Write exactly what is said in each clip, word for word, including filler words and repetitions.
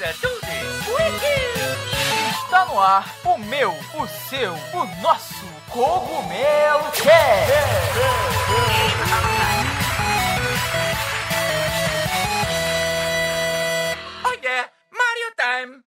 Let's do this! Wiki! Está no ar o meu, o seu, o nosso Cogumelo Cast! Oh yeah! Mario time!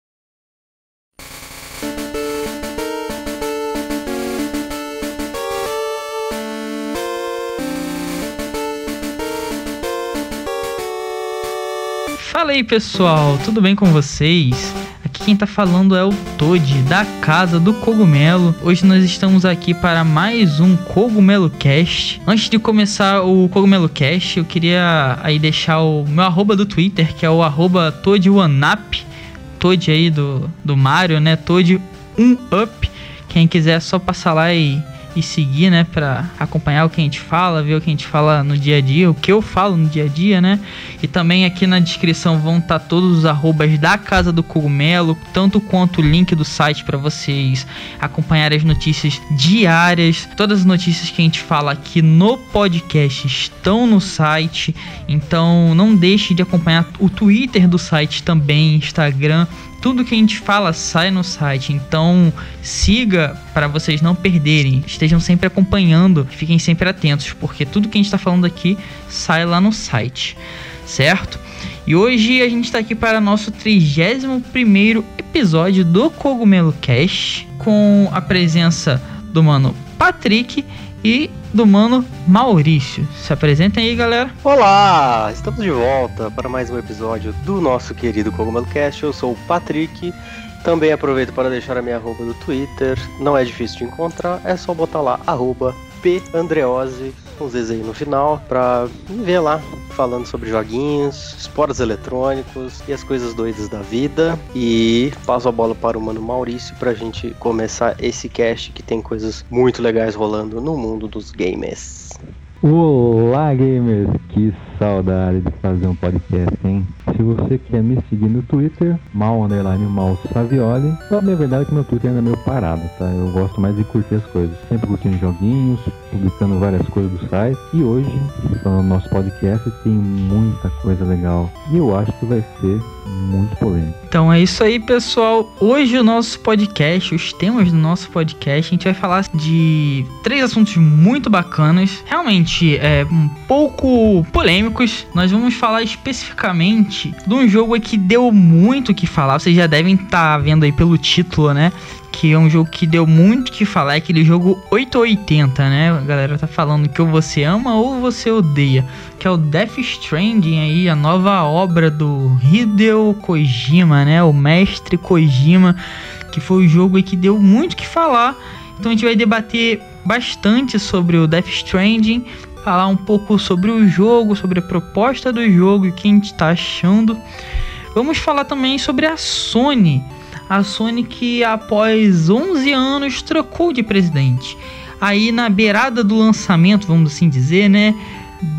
Fala aí pessoal, tudo bem com vocês? Aqui quem tá falando é o Toad, da Casa do Cogumelo. Hoje nós estamos aqui para mais um Cogumelo Cast. Antes de começar o Cogumelo Cast, eu queria aí deixar o meu arroba do Twitter, que é o arroba ToadOneUp, Toad aí do, do Mario, né? ToadOneUp. Quem quiser é só passar lá e... e seguir, né, pra acompanhar o que a gente fala, ver o que a gente fala no dia a dia, o que eu falo no dia a dia, né, e também aqui na descrição vão estar todos os arrobas da Casa do Cogumelo, tanto quanto o link do site pra vocês acompanharem as notícias diárias. Todas as notícias que a gente fala aqui no podcast estão no site, então não deixe de acompanhar o Twitter do site também, Instagram. Tudo que a gente fala sai no site, então siga para vocês não perderem. Estejam sempre acompanhando, fiquem sempre atentos, porque tudo que a gente está falando aqui sai lá no site, certo? E hoje a gente está aqui para nosso trigésimo primeiro episódio do Cogumelo Cast, com a presença do mano Patrick e do mano Maurício. Se apresentem aí, galera. Olá, estamos de volta para mais um episódio do nosso querido Cogumelo Cast. Eu sou o Patrick, também aproveito para deixar a minha arroba no Twitter, não é difícil de encontrar, é só botar lá, arroba pandreose, com os aí no final, para me ver lá falando sobre joguinhos, esportes eletrônicos e as coisas doidas da vida. E passo a bola para o mano Maurício pra gente começar esse cast que tem coisas muito legais rolando no mundo dos games. Olá gamers, que saudade de fazer um podcast, hein? Se você quer me seguir no Twitter, mal underline mal Savioli, só a verdade é que meu Twitter ainda é meio parado, tá? Eu gosto mais de curtir as coisas, sempre curtindo joguinhos, publicando várias coisas do site, e hoje, no nosso podcast, tem muita coisa legal, e eu acho que vai ser muito polêmico. Então é isso aí, pessoal. Hoje o nosso podcast, os temas do nosso podcast, a gente vai falar de três assuntos muito bacanas, realmente é, um pouco polêmicos. Nós vamos falar especificamente de um jogo que deu muito o que falar. Vocês já devem estar vendo aí pelo título, né? Que é um jogo que deu muito o que falar, é aquele jogo oitocentos e oitenta, né? A galera tá falando que ou você ama ou você odeia, que é o Death Stranding aí, a nova obra do Hideo Kojima, né? O mestre Kojima, que foi o jogo aí que deu muito o que falar. Então a gente vai debater bastante sobre o Death Stranding, falar um pouco sobre o jogo, sobre a proposta do jogo e o que a gente tá achando. Vamos falar também sobre a Sony. A Sony que após onze anos trocou de presidente. Aí na beirada do lançamento, vamos assim dizer, né,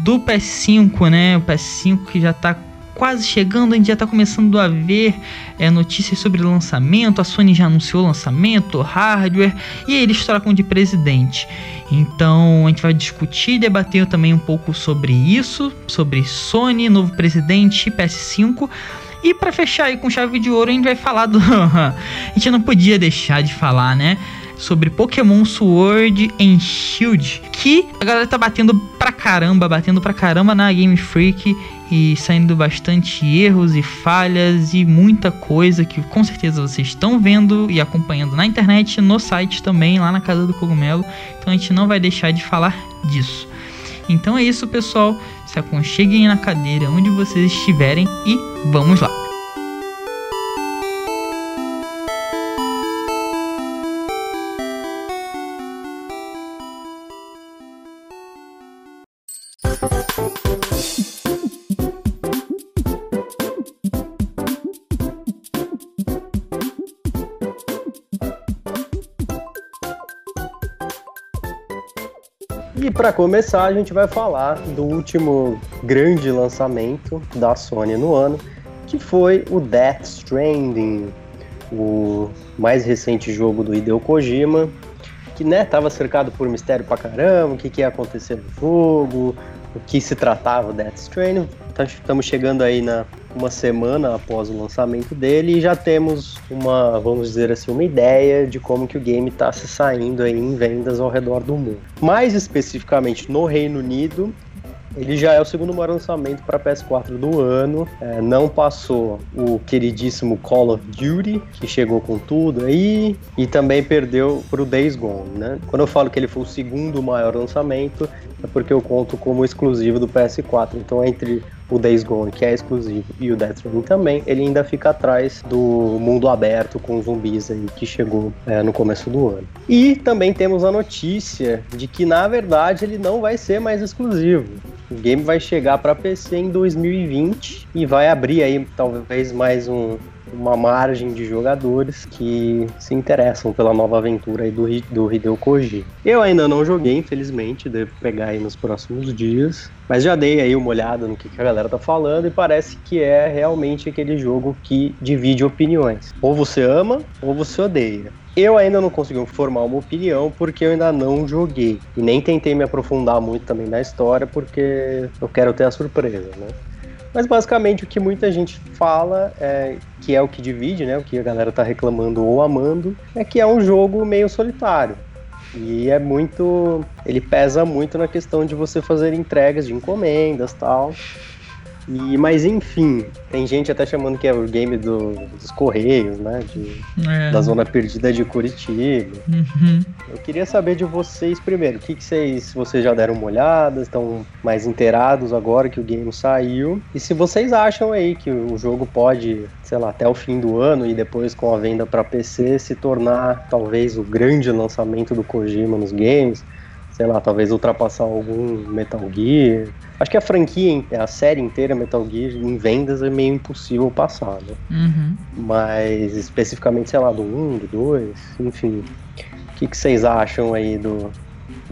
do P S cinco, né, o P S cinco que já tá quase chegando, a gente já tá começando a ver é, notícias sobre lançamento. A Sony já anunciou o lançamento, hardware, e eles trocam de presidente. Então a gente vai discutir e debater também um pouco sobre isso, sobre Sony, novo presidente, P S cinco. E pra fechar aí com chave de ouro, a gente vai falar do... a gente não podia deixar de falar, né? Sobre Pokémon Sword and Shield, que a galera tá batendo pra caramba, batendo pra caramba na Game Freak. E saindo bastante erros e falhas e muita coisa que com certeza vocês estão vendo e acompanhando na internet, no site também, lá na Casa do Cogumelo. Então a gente não vai deixar de falar disso. Então é isso, pessoal. Se aconcheguem na cadeira onde vocês estiverem e vamos lá. E para começar, a gente vai falar do último grande lançamento da Sony no ano, que foi o Death Stranding, o mais recente jogo do Hideo Kojima, que, né, estava cercado por mistério pra caramba, o que, que ia acontecer no jogo, o que se tratava o Death Stranding. Estamos chegando aí na uma semana após o lançamento dele, e já temos uma, vamos dizer assim, uma ideia de como que o game está se saindo aí em vendas ao redor do mundo. Mais especificamente no Reino Unido, ele já é o segundo maior lançamento para P S quatro do ano, é, não passou o queridíssimo Call of Duty, que chegou com tudo aí, e também perdeu para o Days Gone, né? Quando eu falo que ele foi o segundo maior lançamento, é porque eu conto como exclusivo do P S quatro, então entre o Days Gone, que é exclusivo, e o Death Stranding também, ele ainda fica atrás do mundo aberto com zumbis aí, que chegou é, no começo do ano. E também temos a notícia de que, na verdade, ele não vai ser mais exclusivo. O game vai chegar para P C em dois mil e vinte e vai abrir aí talvez mais um, uma margem de jogadores que se interessam pela nova aventura aí do, do Hideo Kojima. Eu ainda não joguei, infelizmente, devo pegar aí nos próximos dias, mas já dei aí uma olhada no que, que a galera tá falando e parece que é realmente aquele jogo que divide opiniões. Ou você ama ou você odeia. Eu ainda não consegui formar uma opinião porque eu ainda não joguei. E nem tentei me aprofundar muito também na história porque eu quero ter a surpresa, né? Mas basicamente o que muita gente fala, é, que é o que divide, né? O que a galera tá reclamando ou amando, é que é um jogo meio solitário. E é muito... ele pesa muito na questão de você fazer entregas de encomendas e tal. E, mas enfim, tem gente até chamando que é o game do, dos Correios, né? De, é. Da zona perdida de Curitiba. Uhum. Eu queria saber de vocês primeiro, o que, que vocês, se vocês já deram uma olhada, estão mais inteirados agora que o game saiu. E se vocês acham aí que o jogo pode, sei lá, até o fim do ano e depois com a venda para P C se tornar talvez o grande lançamento do Kojima nos games. Sei lá, talvez ultrapassar algum Metal Gear. Acho que a franquia, a série inteira Metal Gear em vendas é meio impossível passar, né? Uhum. Mas especificamente, sei lá, do um, do dois, enfim. O que, que vocês acham aí do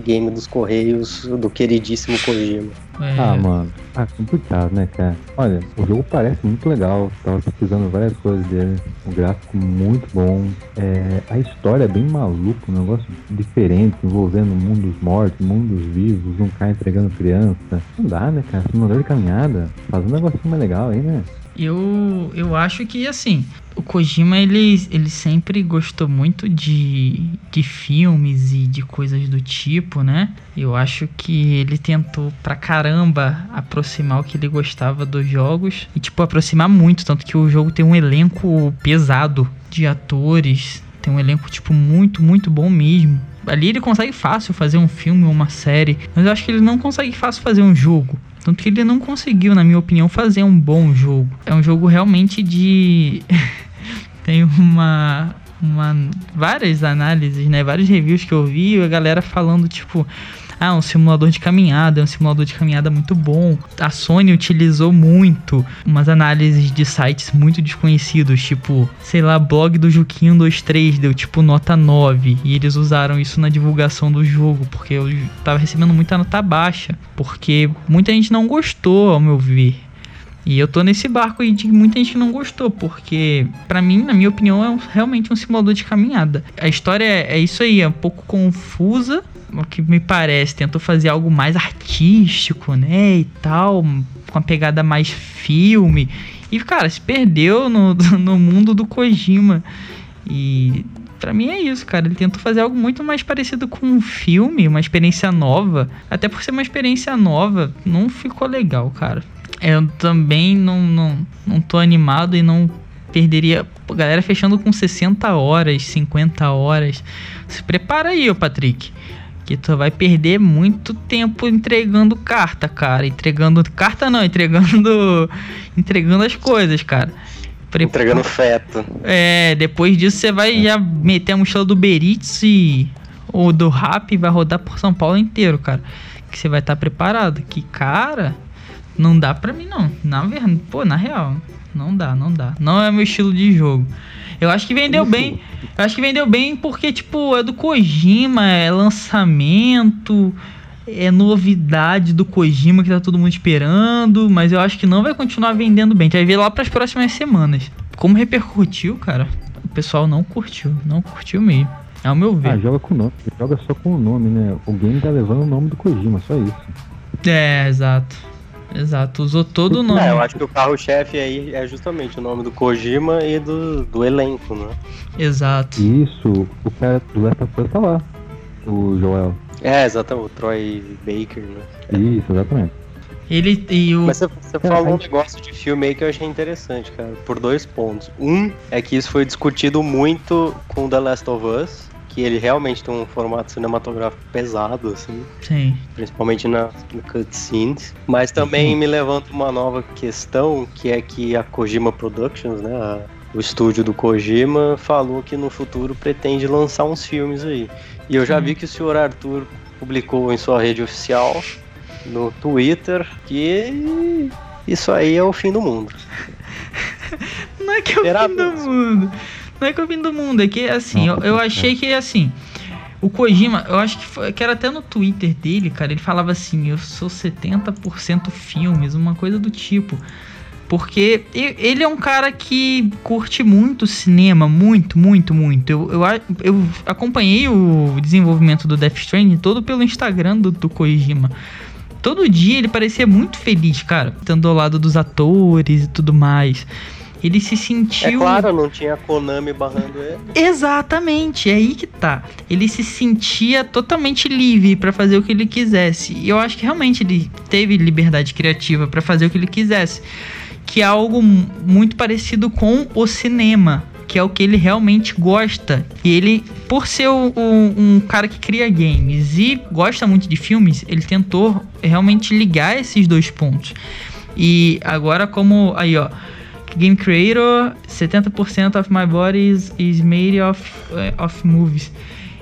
game dos Correios, do queridíssimo Kojima? É. Ah, mano. Ah, complicado, né, cara? Olha, o jogo parece muito legal. Tava pesquisando várias coisas dele. O gráfico muito bom. É, a história é bem maluca. Um negócio diferente, envolvendo mundos mortos, mundos vivos. Um cara entregando criança. Não dá, né, cara? Simulador de caminhada. Faz um negocinho mais legal aí, né? Eu, eu acho que, assim, o Kojima, ele, ele sempre gostou muito de, de filmes e de coisas do tipo, né? Eu acho que ele tentou pra caramba aproximar o que ele gostava dos jogos. E, tipo, aproximar muito, tanto que o jogo tem um elenco pesado de atores. Tem um elenco, tipo, muito, muito bom mesmo. Ali ele consegue fácil fazer um filme ou uma série. Mas eu acho que ele não consegue fácil fazer um jogo. Tanto que ele não conseguiu, na minha opinião, fazer um bom jogo. É um jogo realmente de... Tem uma, uma... várias análises, né? Vários reviews que eu vi, a galera falando, tipo... Ah, um simulador de caminhada, é um simulador de caminhada muito bom. A Sony utilizou muito umas análises de sites muito desconhecidos, tipo, sei lá, blog do Juquinho vinte e três deu tipo nota nove, e eles usaram isso na divulgação do jogo, porque eu tava recebendo muita nota baixa, porque muita gente não gostou, ao meu ver. E eu tô nesse barco aí de muita gente não gostou, porque pra mim, na minha opinião, é um, realmente um simulador de caminhada. A história é, é isso aí, é um pouco confusa, o que me parece. Tentou fazer algo mais artístico, né, e tal, com a pegada mais filme. E, cara, se perdeu no, no mundo do Kojima. E... pra mim é isso, cara. Ele tentou fazer algo muito mais parecido com um filme, uma experiência nova. Até por ser uma experiência nova, não ficou legal, cara. Eu também não, não, não tô animado e não perderia... Pô, galera fechando com sessenta horas, cinquenta horas. Se prepara aí, ô Patrick. Que tu vai perder muito tempo entregando carta, cara. Entregando... Carta não, entregando... Entregando as coisas, cara. Entregando feto. É, depois disso você vai já meter a mochila do Beritz e... ou do Rap e vai rodar por São Paulo inteiro, cara. Que você vai estar preparado. Que, cara, não dá pra mim, não. Na verdade, pô, na real, não dá, não dá. Não é meu estilo de jogo. Eu acho que vendeu Ufa. bem. Eu acho que vendeu bem porque, tipo, é do Kojima, é lançamento... é novidade do Kojima que tá todo mundo esperando, mas eu acho que não vai continuar vendendo bem. A gente vai ver lá pras próximas semanas. Como repercutiu, cara, o pessoal não curtiu, não curtiu mesmo. É o meu ver. Ah, joga com o nome, joga só com o nome, né? O game tá levando o nome do Kojima, só isso. É, exato. Exato, usou todo o nome. É, eu acho que o carro-chefe aí é justamente o nome do Kojima e do, do elenco, né? Exato. Isso, o cara do Last of Us tá lá, o Joel. É, exatamente, o Troy Baker, né? Isso, exatamente. Ele e o... Mas você, você falou um negócio de filme aí que eu achei interessante, cara, por dois pontos. Um é que isso foi discutido muito com The Last of Us, que ele realmente tem um formato cinematográfico pesado, assim. Sim. Principalmente nas cutscenes. Mas também me levanta uma nova questão, que é que a Kojima Productions, né, a, o estúdio do Kojima, falou que no futuro pretende lançar uns filmes aí. E eu já vi que o senhor Arthur publicou em sua rede oficial, no Twitter, que isso aí é o fim do mundo. Não é que é o Era fim do mundo... Não é que eu vim do mundo, é que assim, eu, eu achei que assim, o Kojima, eu acho que, foi, que era até no Twitter dele, cara, ele falava assim, eu sou setenta por cento filmes, uma coisa do tipo, porque ele é um cara que curte muito cinema, muito, muito, muito, eu, eu, eu acompanhei o desenvolvimento do Death Stranding todo pelo Instagram do, do Kojima. Todo dia ele parecia muito feliz, cara, estando ao lado dos atores e tudo mais. Ele se sentiu... É claro, não tinha a Konami barrando ele. Exatamente, é aí que tá. Ele se sentia totalmente livre pra fazer o que ele quisesse. E eu acho que realmente ele teve liberdade criativa pra fazer o que ele quisesse. Que é algo muito parecido com o cinema, que é o que ele realmente gosta. E ele, por ser um, um cara que cria games e gosta muito de filmes, ele tentou realmente ligar esses dois pontos. E agora como... Aí, ó... Game Creator, setenta por cento of my body is, is made of, of movies.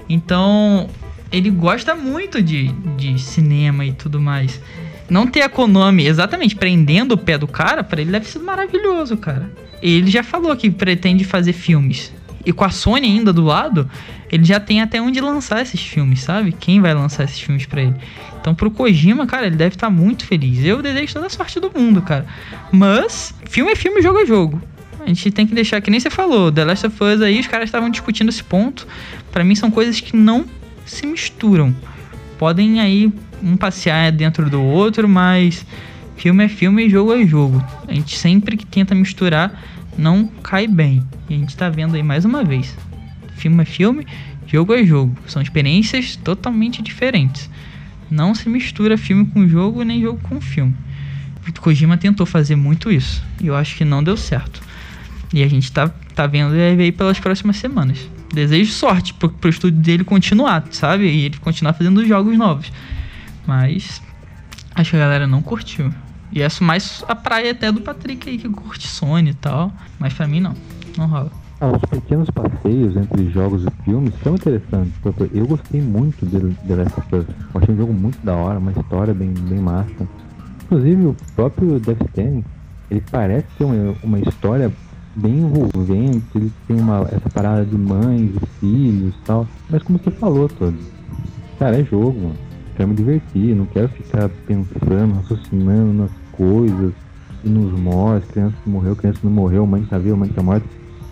Então, ele gosta muito de, de cinema e tudo mais. Não ter a Konami exatamente prendendo o pé do cara, pra ele deve ser maravilhoso, cara. Ele já falou que pretende fazer filmes. E com a Sony ainda do lado, ele já tem até onde lançar esses filmes, sabe? Quem vai lançar esses filmes pra ele? Então pro Kojima, cara, ele deve estar muito feliz. Eu desejo toda a sorte do mundo, cara. Mas, filme é filme, jogo é jogo. A gente tem que deixar, que nem você falou, The Last of Us aí, os caras estavam discutindo esse ponto. Pra mim são coisas que não se misturam. Podem aí um passear dentro do outro, mas filme é filme e jogo é jogo. A gente sempre que tenta misturar, não cai bem. E a gente tá vendo aí mais uma vez. Filme é filme, jogo é jogo. São experiências totalmente diferentes. Não se mistura filme com jogo, nem jogo com filme. O Kojima tentou fazer muito isso. E eu acho que não deu certo. E a gente tá, tá vendo aí pelas próximas semanas. Desejo sorte pro, pro estúdio dele continuar, sabe? E ele continuar fazendo jogos novos. Mas acho que a galera não curtiu. E essa mais a praia até do Patrick aí, que curte Sony e tal. Mas pra mim não, não rola. Ah, os pequenos passeios entre jogos e filmes são interessantes. Eu gostei muito de The Last of Us. Eu achei um jogo muito da hora, uma história bem, bem massa. Inclusive, o próprio Death Stranding, ele parece ser uma, uma história bem envolvente. Ele tem uma, essa parada de mães, filhos e tal. Mas como você falou, todo, cara, é jogo, mano. Quero me divertir, não quero ficar pensando, raciocinando nas coisas, nos mortos, criança que morreu, criança que não morreu, mãe que tá viva, mãe que tá morta.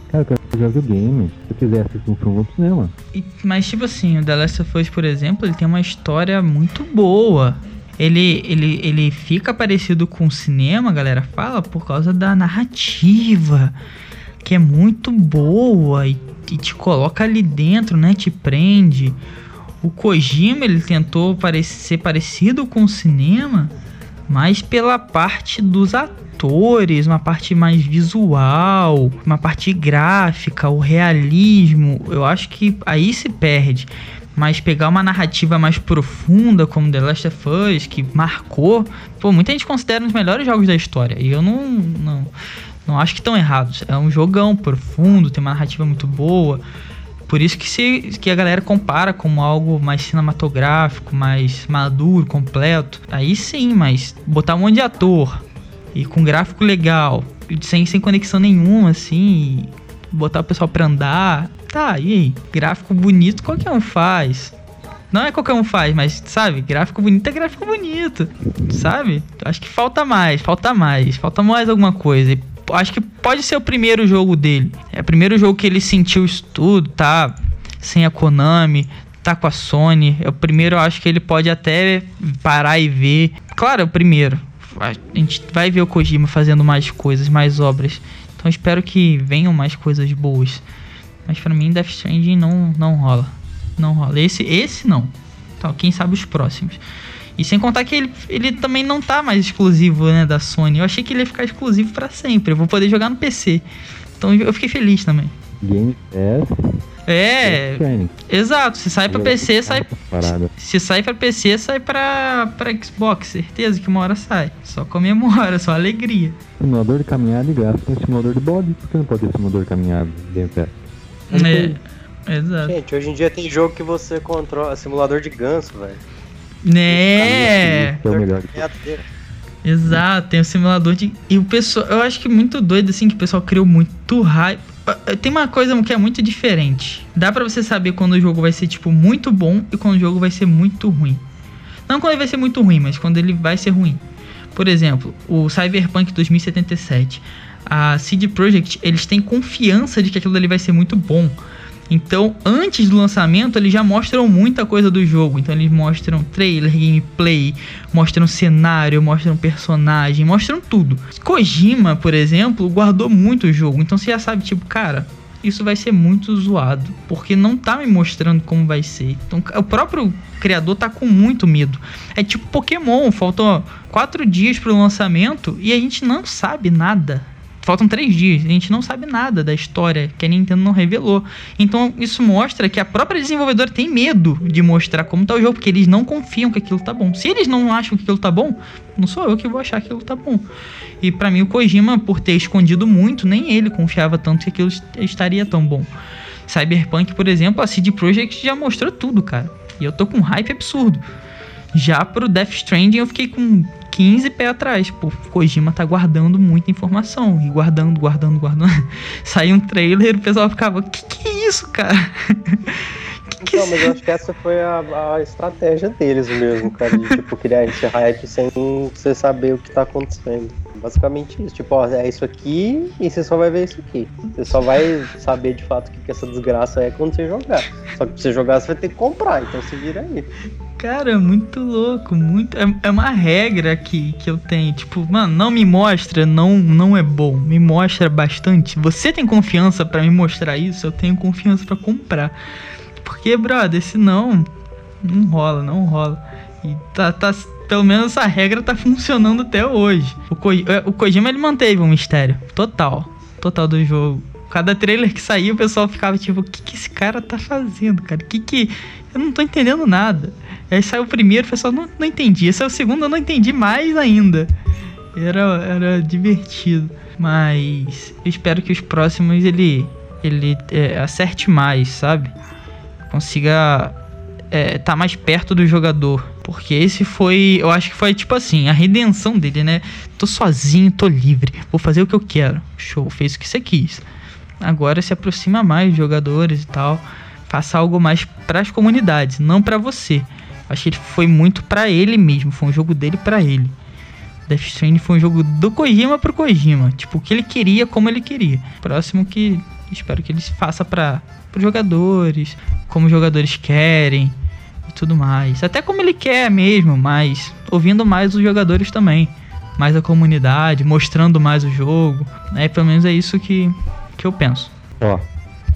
Cara, eu quero jogar videogame. Se eu quiser assistir um filme, eu vou pro cinema. E, mas tipo assim, o The Last of Us, por exemplo, ele tem uma história muito boa. Ele, ele, ele fica parecido com o cinema, a galera fala, por causa da narrativa, que é muito boa e, e te coloca ali dentro, né? Te prende. O Kojima, ele tentou pare- ser parecido com o cinema, mas pela parte dos atores, uma parte mais visual, uma parte gráfica, o realismo, eu acho que aí se perde. Mas pegar uma narrativa mais profunda, como The Last of Us, que marcou, pô, muita gente considera um dos melhores jogos da história, e eu não, não, não acho que estão errados. É um jogão profundo, tem uma narrativa muito boa. Por isso que, se, que a galera compara como algo mais cinematográfico, mais maduro, completo. Aí sim, mas botar um monte de ator e com gráfico legal, sem, sem conexão nenhuma, assim, botar o pessoal pra andar. Tá, e aí? Gráfico bonito qualquer um faz. Não é qualquer um faz, mas, sabe? Gráfico bonito é gráfico bonito, sabe? Acho que falta mais, falta mais, falta mais alguma coisa. E acho que pode ser o primeiro jogo dele. É o primeiro jogo que ele sentiu isso tudo, tá? Sem a Konami, tá com a Sony. É o primeiro, eu acho que ele pode até parar e ver. Claro, é o primeiro. a gente vai ver o Kojima fazendo mais coisas, mais obras. Então espero que venham mais coisas boas. Mas pra mim Death Stranding não, não rola. Não rola. Esse, esse não. Então, quem sabe os próximos. E sem contar que ele, ele também não tá mais exclusivo, né, da Sony. Eu achei que ele ia ficar exclusivo pra sempre. Eu vou poder jogar no P C. Então eu fiquei feliz também. Game Pass. É, exato. Se sai pra P C, sai... Se, se sai pra P C, sai pra, pra Xbox. Certeza que uma hora sai. Só comemora, só alegria. Simulador de caminhada e graça tem simulador de bode. Por que não pode ter simulador de caminhada Game Pass? É, é, exato. Gente, hoje em dia tem jogo que você controla... Simulador de ganso, velho. Né? É o melhor. Exato, tem o um simulador de... E o pessoal... Eu acho que muito doido, assim, que o pessoal criou muito hype. Tem uma coisa que é muito diferente. Dá pra você saber quando o jogo vai ser, tipo, muito bom e quando o jogo vai ser muito ruim. Não quando ele vai ser muito ruim, mas quando ele vai ser ruim. Por exemplo, o Cyberpunk dois mil e setenta e sete. A C D Projekt, eles têm confiança de que aquilo ali vai ser muito bom. Então, antes do lançamento, eles já mostram muita coisa do jogo. Então, eles mostram trailer, gameplay, mostram cenário, mostram personagem, mostram tudo. Kojima, por exemplo, guardou muito o jogo. Então, você já sabe, tipo, cara, isso vai ser muito zoado. Porque não tá me mostrando como vai ser. Então, o próprio criador tá com muito medo. É tipo Pokémon, faltam quatro dias pro lançamento e a gente não sabe nada. Faltam três dias, a gente não sabe nada da história que a Nintendo não revelou. Então isso mostra que a própria desenvolvedora tem medo de mostrar como tá o jogo, porque eles não confiam que aquilo tá bom. Se eles não acham que aquilo tá bom, não sou eu que vou achar que aquilo tá bom. E pra mim o Kojima, por ter escondido muito, nem ele confiava tanto que aquilo estaria tão bom. Cyberpunk, por exemplo, a C D Projekt já mostrou tudo, cara. E eu tô com um hype absurdo. Já pro Death Stranding eu fiquei com quinze pés atrás. Pô, Kojima tá guardando muita informação. E guardando, guardando, guardando. Saiu um trailer e o pessoal ficava, que que é isso, cara? que que Não, isso? Mas eu acho que essa foi a, a estratégia deles mesmo, cara. De, tipo, criar esse hype sem você saber o que tá acontecendo. Basicamente isso. Tipo, ó, é isso aqui e você só vai ver isso aqui. Você só vai saber de fato o que, que essa desgraça é quando você jogar. Só que pra você jogar você vai ter que comprar, então se vira aí. Cara, muito louco, muito... É uma regra que, que eu tenho, tipo, mano, não me mostra, não, não é bom, me mostra bastante. Você tem confiança pra me mostrar isso, eu tenho confiança pra comprar. Porque, brother, senão, não rola, não rola. E tá, tá, pelo menos essa regra tá funcionando até hoje. O, Ko, o Kojima, ele manteve um mistério total, total do jogo. Cada trailer que saía, o pessoal ficava tipo, o que que esse cara tá fazendo, cara? O que que... Eu não tô entendendo nada. Aí saiu o primeiro, o pessoal, não, não entendi. Esse é o segundo, eu não entendi mais ainda. Era, era divertido. Mas eu espero que os próximos ele, ele é, acerte mais, sabe? Consiga é, tá mais perto do jogador. Porque esse foi, eu acho que foi tipo assim, a redenção dele, né? Tô sozinho, tô livre, vou fazer o que eu quero. Show, fez o que você quis. Agora se aproxima mais dos jogadores e tal. Faça algo mais pras comunidades, não pra você. Acho que ele foi muito pra ele mesmo. Foi um jogo dele pra ele. Death Stranding foi um jogo do Kojima pro Kojima. Tipo, o que ele queria, como ele queria. Próximo que... Espero que ele faça para os jogadores. Como os jogadores querem. E tudo mais. Até como ele quer mesmo, mas... Ouvindo mais os jogadores também. Mais a comunidade. Mostrando mais o jogo. É, pelo menos é isso que, que eu penso. Ó,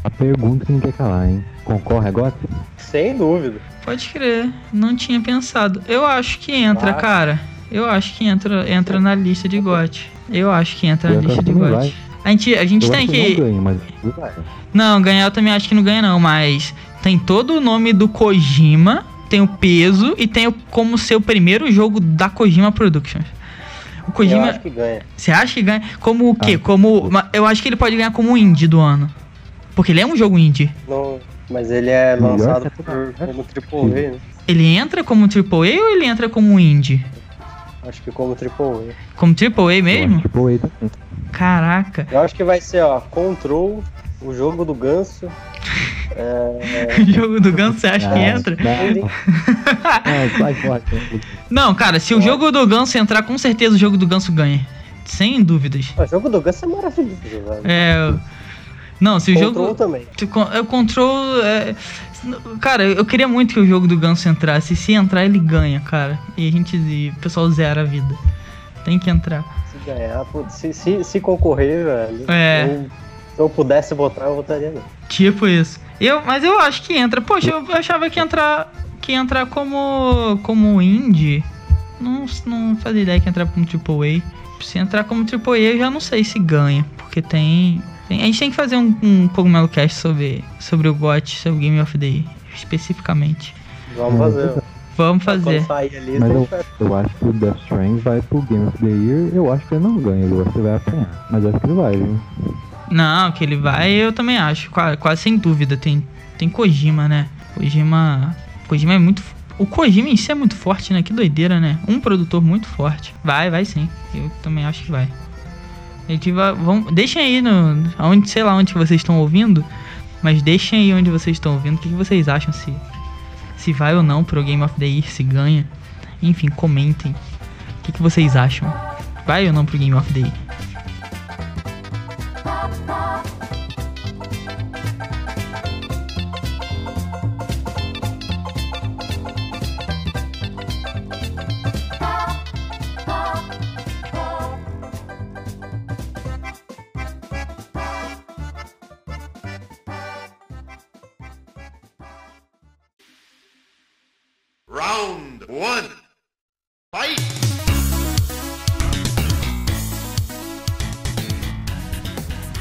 a pergunta que não quer calar, hein? Concorre agora? Sem dúvida. Pode crer, não tinha pensado. Eu acho que entra, ah. cara. Eu acho que entra, entra na lista de gote. Eu acho que entra eu na lista de gote. A gente, a gente tem que... que... Não, ganha, mas... não, ganhar eu também acho que não ganha não, mas... Tem todo o nome do Kojima, tem o peso e tem o, como ser o primeiro jogo da Kojima Productions. O Kojima... Eu acho que ganha. Você acha que ganha? Como o quê? Ah. Como... Eu acho que ele pode ganhar como indie do ano. Porque ele é um jogo indie. Não... Mas ele é lançado por, como triplo A, né? Ele entra como triplo A ou ele entra como indie? Acho que como triplo A. Como triplo A mesmo? Como triplo A também. Caraca. Eu acho que vai ser, ó, Control, o jogo do ganso. É... o jogo do ganso, você acha ah, que entra? Não, cara, se o jogo do ganso entrar, com certeza o jogo do ganso ganha. Sem dúvidas. O jogo do ganso é maravilhoso, velho. É... Não, se o Control jogo... também. O Control... É... Cara, eu queria muito que o jogo do Ganso entrasse. Se entrar, ele ganha, cara. E a gente... E o pessoal zera a vida. Tem que entrar. Se ganhar, se, se, se concorrer, velho. É. Eu, se eu pudesse votar, eu votaria não. Tipo isso. Eu, mas eu acho que entra. Poxa, eu achava que entrar, que entrar como, como indie. Não, não fazia ideia que entrar como triplo A. Se entrar como triplo A, eu já não sei se ganha. Porque tem... tem a gente tem que fazer um, um Cogumelo Cast sobre, sobre o G O T, sobre o Game of the Year, especificamente. Vamos fazer, Vamos fazer. Ali, mas eu, eu acho que o Death Stranding vai pro Game of the Year. Eu acho que ele não ganha, eu acho que ele vai apanhar. Mas acho que ele vai, viu? Não, que ele vai eu também acho. Quase, quase sem dúvida. Tem, tem Kojima, né? Kojima... Kojima é muito... O Kojima em si é muito forte, né? Que doideira, né? Um produtor muito forte. Vai, vai sim. Eu também acho que vai. A gente vai vamos, deixem aí, no, onde, sei lá onde vocês estão ouvindo, mas deixem aí onde vocês estão ouvindo. O que vocês acham se... se vai ou não pro Game of the Year, se ganha. Enfim, comentem. O que, que vocês acham? Vai ou não pro Game of the Year?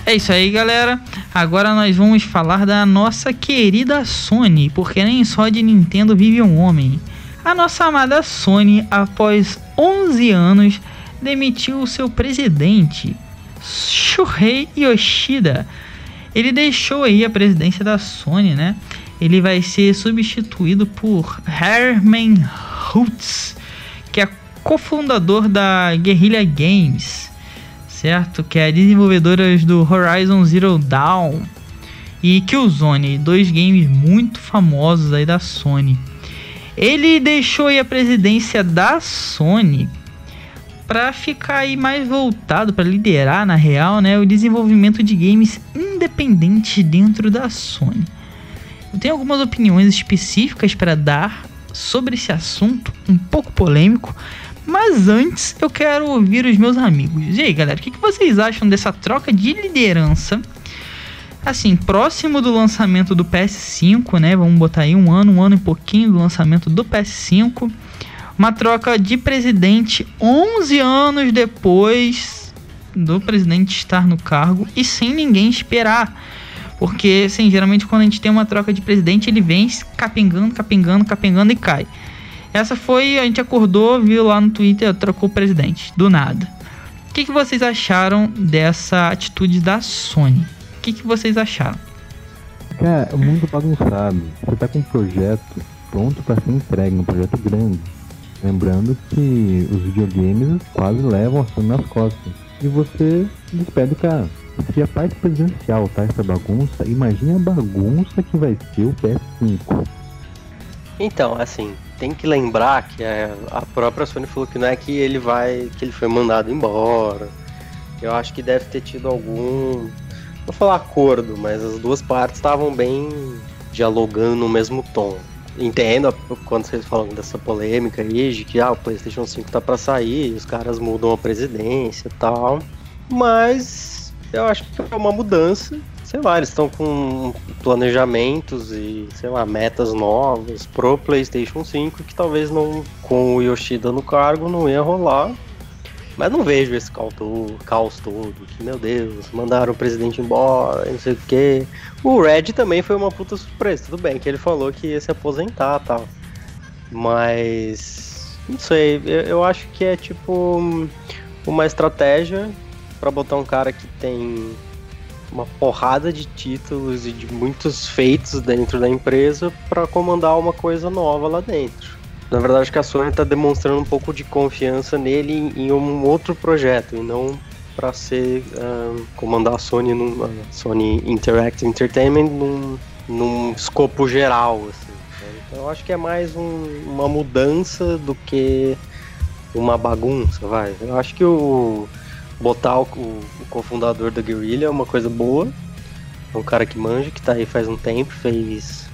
É isso aí, galera. Agora nós vamos falar da nossa querida Sony, porque nem só de Nintendo vive um homem. A nossa amada Sony, após onze anos, demitiu o seu presidente, Shuhei Yoshida. Ele deixou aí a presidência da Sony, né? Ele vai ser substituído por Herman Hutz, que é cofundador da Guerrilla Games, certo? Que é desenvolvedora do Horizon Zero Dawn e Killzone, dois games muito famosos aí da Sony. Ele deixou aí a presidência da Sony para ficar aí mais voltado para liderar, na real, né, o desenvolvimento de games independentes dentro da Sony. Eu tenho algumas opiniões específicas para dar sobre esse assunto um pouco polêmico. Mas antes, eu quero ouvir os meus amigos. E aí, galera, o que vocês acham dessa troca de liderança? Assim, próximo do lançamento do P S cinco, né? Vamos botar aí um ano, um ano e pouquinho do lançamento do P S cinco. Uma troca de presidente onze anos depois do presidente estar no cargo e sem ninguém esperar. Porque, assim, geralmente quando a gente tem uma troca de presidente, ele vem capengando, capengando, capengando e cai. Essa foi, a gente acordou, viu lá no Twitter, trocou o presidente, do nada. O que, que vocês acharam dessa atitude da Sony? O que, que vocês acharam? Cara, o mundo bagunçado. Você tá com um projeto pronto pra ser entregue, um projeto grande. Lembrando que os videogames quase levam a Sony nas costas. E você despede o cara. Se a parte presidencial tá essa bagunça, imagina a bagunça que vai ser o P S cinco. Então, assim... tem que lembrar que a própria Sony falou que não é que ele vai, que ele foi mandado embora. Eu acho que deve ter tido algum, vou falar acordo, mas as duas partes estavam bem dialogando no mesmo tom. Entendo quando vocês falam dessa polêmica aí, de que ah, o PlayStation cinco tá pra sair, os caras mudam a presidência e tal, mas eu acho que é uma mudança. Sei lá, eles estão com planejamentos e, sei lá, metas novas pro PlayStation cinco que talvez não, com o Yoshida no cargo não ia rolar. Mas não vejo esse caos todo, caos todo que, meu Deus, mandaram o presidente embora, não sei o quê. O Red também foi uma puta surpresa, tudo bem, que ele falou que ia se aposentar e tal. Mas, não sei, eu, eu acho que é tipo uma estratégia pra botar um cara que tem... uma porrada de títulos e de muitos feitos dentro da empresa para comandar uma coisa nova lá dentro. Na verdade, acho que a Sony está demonstrando um pouco de confiança nele em um outro projeto, e não para ser uh, comandar a Sony, num, uh, Sony Interactive Entertainment num, num escopo geral. Assim, né? Então, eu acho que é mais um, uma mudança do que uma bagunça, vai. Eu acho que o... botar o, o, o cofundador da Guerrilla é uma coisa boa. É um cara que manja, que tá aí faz um tempo, fez,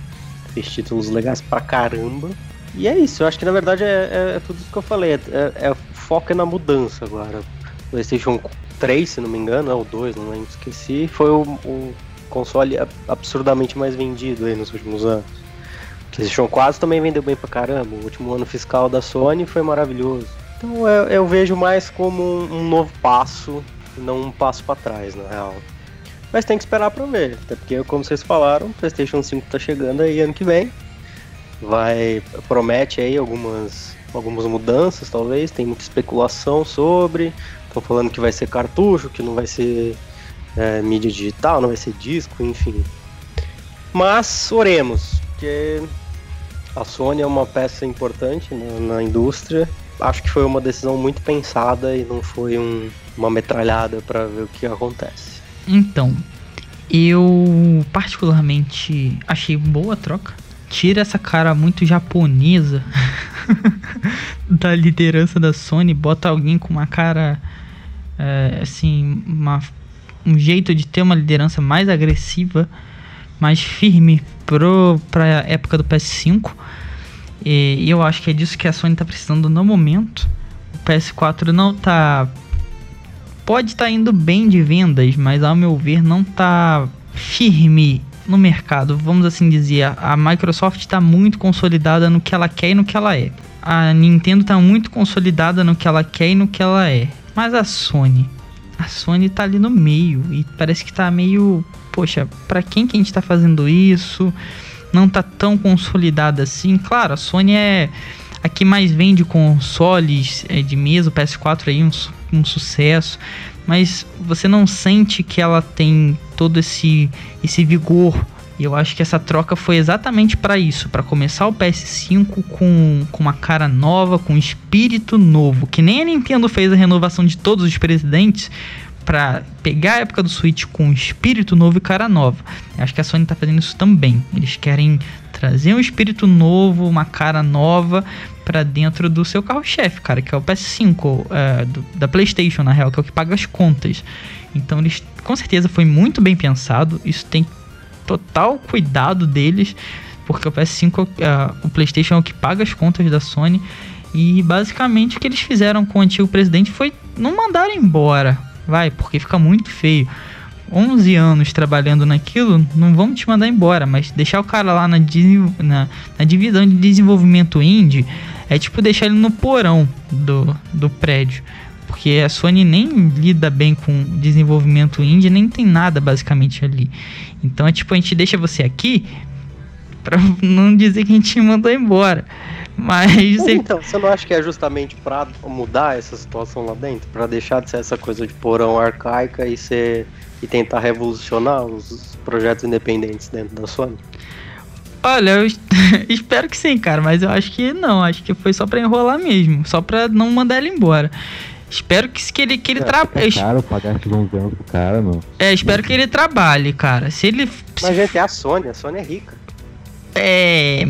fez títulos legais pra caramba. E é isso, eu acho que na verdade é, é, é tudo isso que eu falei. É, é foco é na mudança agora. O PlayStation três, se não me engano, é o dois, não lembro, esqueci, foi o, o console absurdamente mais vendido aí nos últimos anos. O PlayStation quatro também vendeu bem pra caramba, o último ano fiscal da Sony foi maravilhoso. Então eu, eu vejo mais como um, um novo passo, não um passo pra trás, na real. Mas tem que esperar pra ver, até porque, como vocês falaram, o PlayStation cinco tá chegando aí ano que vem. Vai, promete aí algumas, algumas mudanças, talvez, tem muita especulação sobre. Estão falando que vai ser cartucho, que não vai ser é, mídia digital, não vai ser disco, enfim. Mas oremos, porque a Sony é uma peça importante na, na indústria. Acho que foi uma decisão muito pensada e não foi um, uma metralhada para ver o que acontece. Então, eu particularmente achei boa a troca. Tira essa cara muito japonesa da liderança da Sony, bota alguém com uma cara, é, assim, uma, um jeito de ter uma liderança mais agressiva, mais firme pro, pra época do P S cinco. E, e eu acho que é disso que a Sony tá precisando no momento. O P S quatro não tá... Pode estar tá indo bem de vendas, mas ao meu ver não tá firme no mercado, vamos assim dizer. A Microsoft está muito consolidada no que ela quer e no que ela é. A Nintendo está muito consolidada no que ela quer e no que ela é. Mas a Sony, a Sony tá ali no meio e parece que tá meio, poxa, para quem que a gente tá fazendo isso? Não tá tão consolidada assim. Claro, a Sony é a que mais vende consoles de mesa, o P S quatro aí um, um sucesso. Mas você não sente que ela tem todo esse, esse vigor. E eu acho que essa troca foi exatamente para isso. Para começar o P S cinco com, com uma cara nova, com um espírito novo. Que nem a Nintendo fez a renovação de todos os presidentes. Para pegar a época do Switch com um espírito novo e cara nova. Eu acho que a Sony tá fazendo isso também. Eles querem trazer um espírito novo, uma cara nova para dentro do seu carro-chefe, cara, que é o P S cinco, é, do, da PlayStation, na real, que é o que paga as contas. Então, eles, com certeza, foi muito bem pensado. Isso tem total cuidado deles, porque o P S cinco, é, o PlayStation é o que paga as contas da Sony. E, basicamente, o que eles fizeram com o antigo presidente foi não mandar embora, vai, porque fica muito feio. onze anos trabalhando naquilo, não vamos te mandar embora, mas deixar o cara lá na, na, na divisão de desenvolvimento indie é tipo deixar ele no porão do, do prédio, porque a Sony nem lida bem com desenvolvimento indie, nem tem nada basicamente ali. Então é tipo, a gente deixa você aqui pra não dizer que a gente te mandou embora. Mas então, você não acha que é justamente pra mudar essa situação lá dentro? Pra deixar de ser essa coisa de porão arcaica e ser, e tentar revolucionar os projetos independentes dentro da Sony? Olha, eu espero que sim, cara, mas eu acho que não. Acho que foi só pra enrolar mesmo, só pra não mandar ele embora. Espero que, que ele, que ele trabalhe. Caro pagar de longo tempo pro cara, mano. É, espero que ele trabalhe, cara. Se ele... Mas, gente, é a Sony, a Sony é rica. É,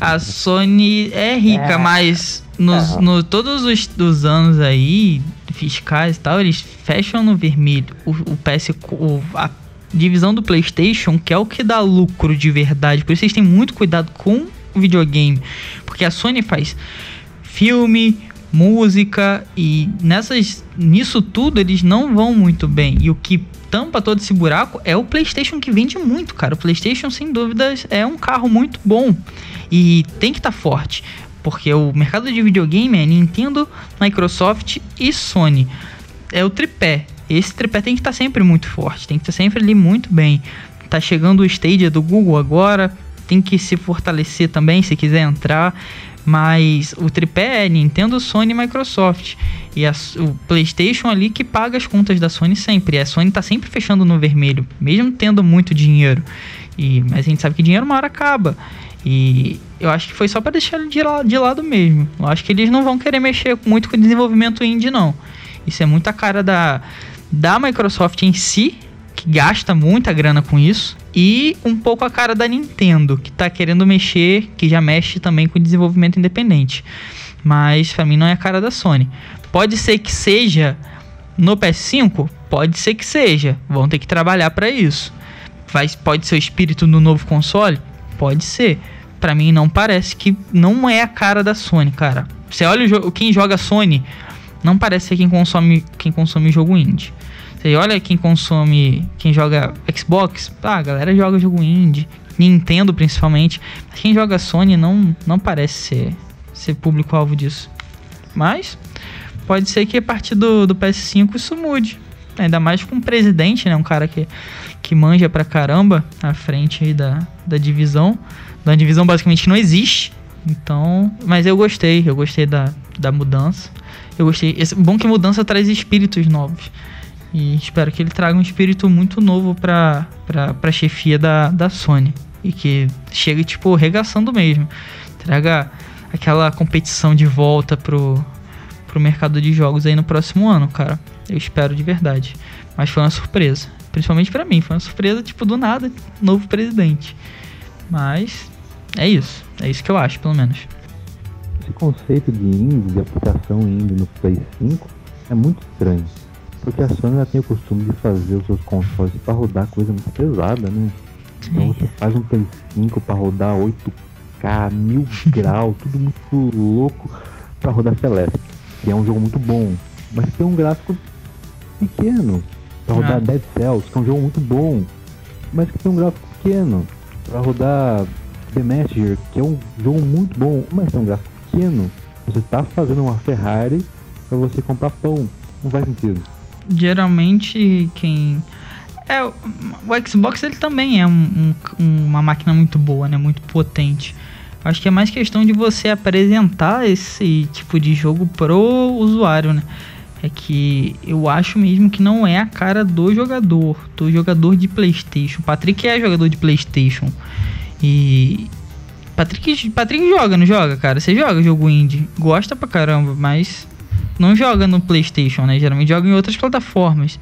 a Sony é rica, é, mas nos, no, todos os, os anos aí, fiscais e tal, eles fecham no vermelho. O, o P S, o, a divisão do PlayStation, que é o que dá lucro de verdade. Por isso vocês têm muito cuidado com o videogame, porque a Sony faz filme, música, e nessas, nisso tudo eles não vão muito bem. E o que tampa todo esse buraco é o PlayStation, que vende muito, cara. O PlayStation, sem dúvidas, é um carro muito bom e tem que estar forte, porque o mercado de videogame é Nintendo, Microsoft e Sony, é o tripé. Esse tripé tem que estar sempre muito forte, tem que estar sempre ali muito bem. Tá chegando o Stadia do Google agora, tem que se fortalecer também se quiser entrar. Mas o tripé é Nintendo, Sony e Microsoft. E a, o PlayStation ali que paga as contas da Sony sempre. E a Sony tá sempre fechando no vermelho, mesmo tendo muito dinheiro. E, mas a gente sabe que dinheiro uma hora acaba. E eu acho que foi só para deixar ele de, de lado mesmo. Eu acho que eles não vão querer mexer muito com o desenvolvimento indie, não. Isso é muita cara da, da Microsoft em si, que gasta muita grana com isso, e um pouco a cara da Nintendo, que tá querendo mexer, que já mexe também com desenvolvimento independente. Mas pra mim não é a cara da Sony. Pode ser que seja no P S cinco? Pode ser que seja. Vão ter que trabalhar pra isso. Vai, pode ser o espírito no novo console? Pode ser. Pra mim não parece que não é a cara da Sony, cara. Você olha o jo- quem joga Sony... não parece ser quem consome, quem consome jogo indie. Você olha quem consome, quem joga Xbox, ah, a galera joga jogo indie, Nintendo principalmente, mas quem joga Sony não, não parece ser, ser público-alvo disso. Mas pode ser que a partir do, do P S cinco isso mude, ainda mais com o presidente, né, um cara que, que manja pra caramba à frente aí da, da divisão, da divisão basicamente que não existe. Então, mas eu gostei, eu gostei da, da mudança, eu gostei, esse, bom que mudança traz espíritos novos, e espero que ele traga um espírito muito novo pra, pra, pra chefia da, da Sony, e que chegue, tipo, regaçando mesmo, traga aquela competição de volta pro, pro mercado de jogos aí no próximo ano, cara, eu espero de verdade, mas foi uma surpresa, principalmente pra mim, foi uma surpresa, tipo, do nada, novo presidente, mas... É isso, é isso que eu acho, pelo menos. Esse conceito de indie, de aplicação indie no Play cinco é muito estranho, porque a Sony ela tem o costume de fazer os seus consoles para rodar coisa muito pesada, né? Sim. Então você faz um Play cinco para rodar oito K, mil graus, tudo muito louco, para rodar Celeste, que é um jogo muito bom, mas tem um gráfico pequeno, para rodar ah. Dead Cells, que é um jogo muito bom, mas que tem um gráfico pequeno, para rodar The Messenger, que é um jogo muito bom, mas é um gráfico pequeno. Você tá fazendo uma Ferrari pra você comprar pão, não faz sentido. Geralmente quem... É, o Xbox ele também é um, um, uma máquina muito boa, né, muito potente. Acho que é mais questão de você apresentar esse tipo de jogo pro usuário, né. É que eu acho mesmo que não é a cara do jogador, do jogador de PlayStation. O Patrick é jogador de PlayStation. E Patrick, Patrick joga, não joga, cara? Você joga jogo indie, gosta pra caramba, mas não joga no PlayStation, né? Geralmente joga em outras plataformas.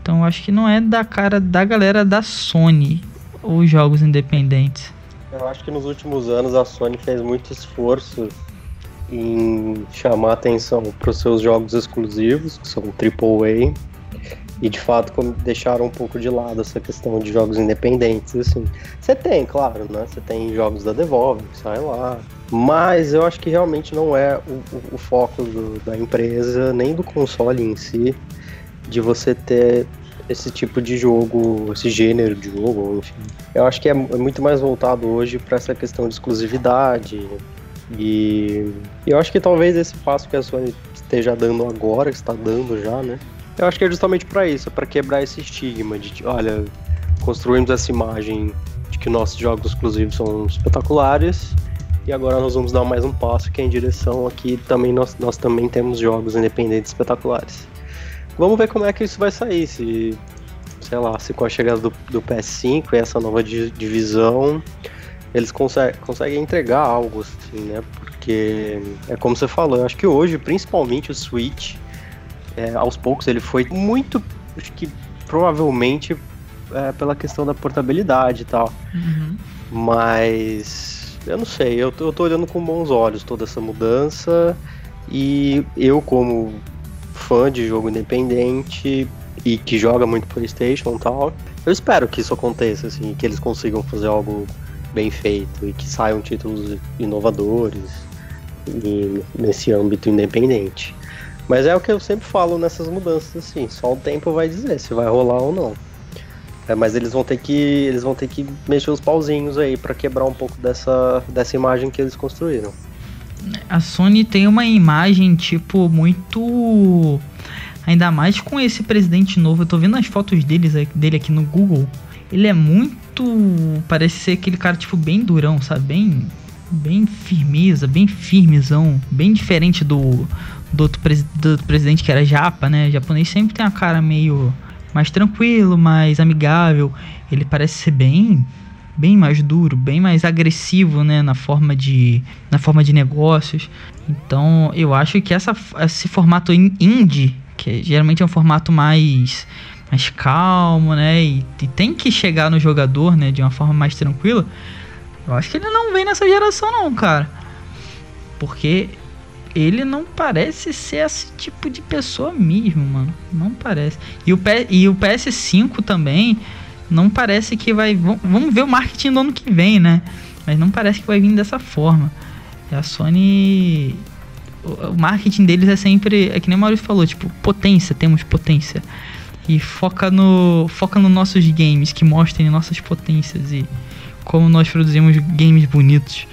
Então acho que não é da cara da galera da Sony ou jogos independentes. Eu acho que nos últimos anos a Sony fez muito esforço em chamar atenção para os seus jogos exclusivos, que são Triple A, e de fato deixaram um pouco de lado essa questão de jogos independentes, assim. Você tem, claro, né? Você tem jogos da Devolver, que sai lá. Mas eu acho que realmente não é o, o, o foco do, da empresa, nem do console em si, de você ter esse tipo de jogo, esse gênero de jogo, enfim. Eu acho que é muito mais voltado hoje para essa questão de exclusividade. E eu acho que talvez esse passo que a Sony esteja dando agora, que está dando já, né? Eu acho que é justamente pra isso, é pra quebrar esse estigma de, olha, construímos essa imagem de que nossos jogos exclusivos são espetaculares e agora nós vamos dar mais um passo que é em direção aqui também nós, nós também temos jogos independentes espetaculares. Vamos ver como é que isso vai sair, se, sei lá, se com a chegada do, do P S cinco e essa nova di- divisão eles conseguem, conseguem entregar algo, assim, né? Porque é como você falou, eu acho que hoje, principalmente o Switch, É, aos poucos ele foi muito, acho que provavelmente é, pela questão da portabilidade e tal, uhum. Mas eu não sei, eu tô, eu tô olhando com bons olhos toda essa mudança e eu como fã de jogo independente e que joga muito PlayStation e tal, eu espero que isso aconteça, assim, que eles consigam fazer algo bem feito e que saiam títulos inovadores e, nesse âmbito independente. Mas é o que eu sempre falo nessas mudanças, assim, só o tempo vai dizer se vai rolar ou não. É, mas eles vão ter que, eles vão ter que mexer os pauzinhos aí pra quebrar um pouco dessa, dessa imagem que eles construíram. A Sony tem uma imagem, tipo, muito... Ainda mais com esse presidente novo, eu tô vendo as fotos deles, dele aqui no Google. Ele é muito... Parece ser aquele cara, tipo, bem durão, sabe? Bem... Bem firmeza, bem firmezão, bem diferente do... Do outro, pres- do outro presidente que era japa, né? O japonês sempre tem a cara meio mais tranquilo, mais amigável. Ele parece ser bem, bem mais duro, bem mais agressivo, né? Na forma de, na forma de negócios. Então, eu acho que essa, esse formato indie, que geralmente é um formato mais, mais calmo, né? E, e tem que chegar no jogador, né? De uma forma mais tranquila. Eu acho que ele não vem nessa geração, não, cara. Porque... Ele não parece ser esse tipo de pessoa mesmo, mano. Não parece. E o, P- e o P S cinco também não parece que vai... V- vamos ver o marketing do ano que vem, né? Mas não parece que vai vir dessa forma. E a Sony o marketing deles é sempre, é que nem o Mario falou, tipo, potência, temos potência. E foca no, foca nos nossos games, que mostrem nossas potências e como nós produzimos games bonitos.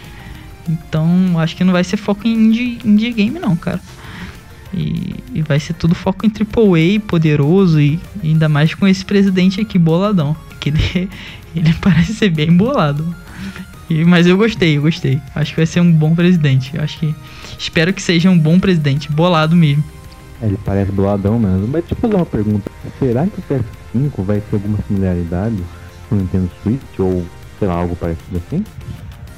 Então, acho que não vai ser foco em indie, indie game não, cara. E, e vai ser tudo foco em triplo A, poderoso, e ainda mais com esse presidente aqui, boladão. Que ele, ele parece ser bem bolado. E, mas eu gostei, eu gostei. Acho que vai ser um bom presidente. Acho que, espero que seja um bom presidente, bolado mesmo. Ele parece boladão mesmo. Mas deixa eu fazer uma pergunta. Será que o P S cinco vai ter alguma similaridade com o Nintendo Switch ou, sei lá, algo parecido assim?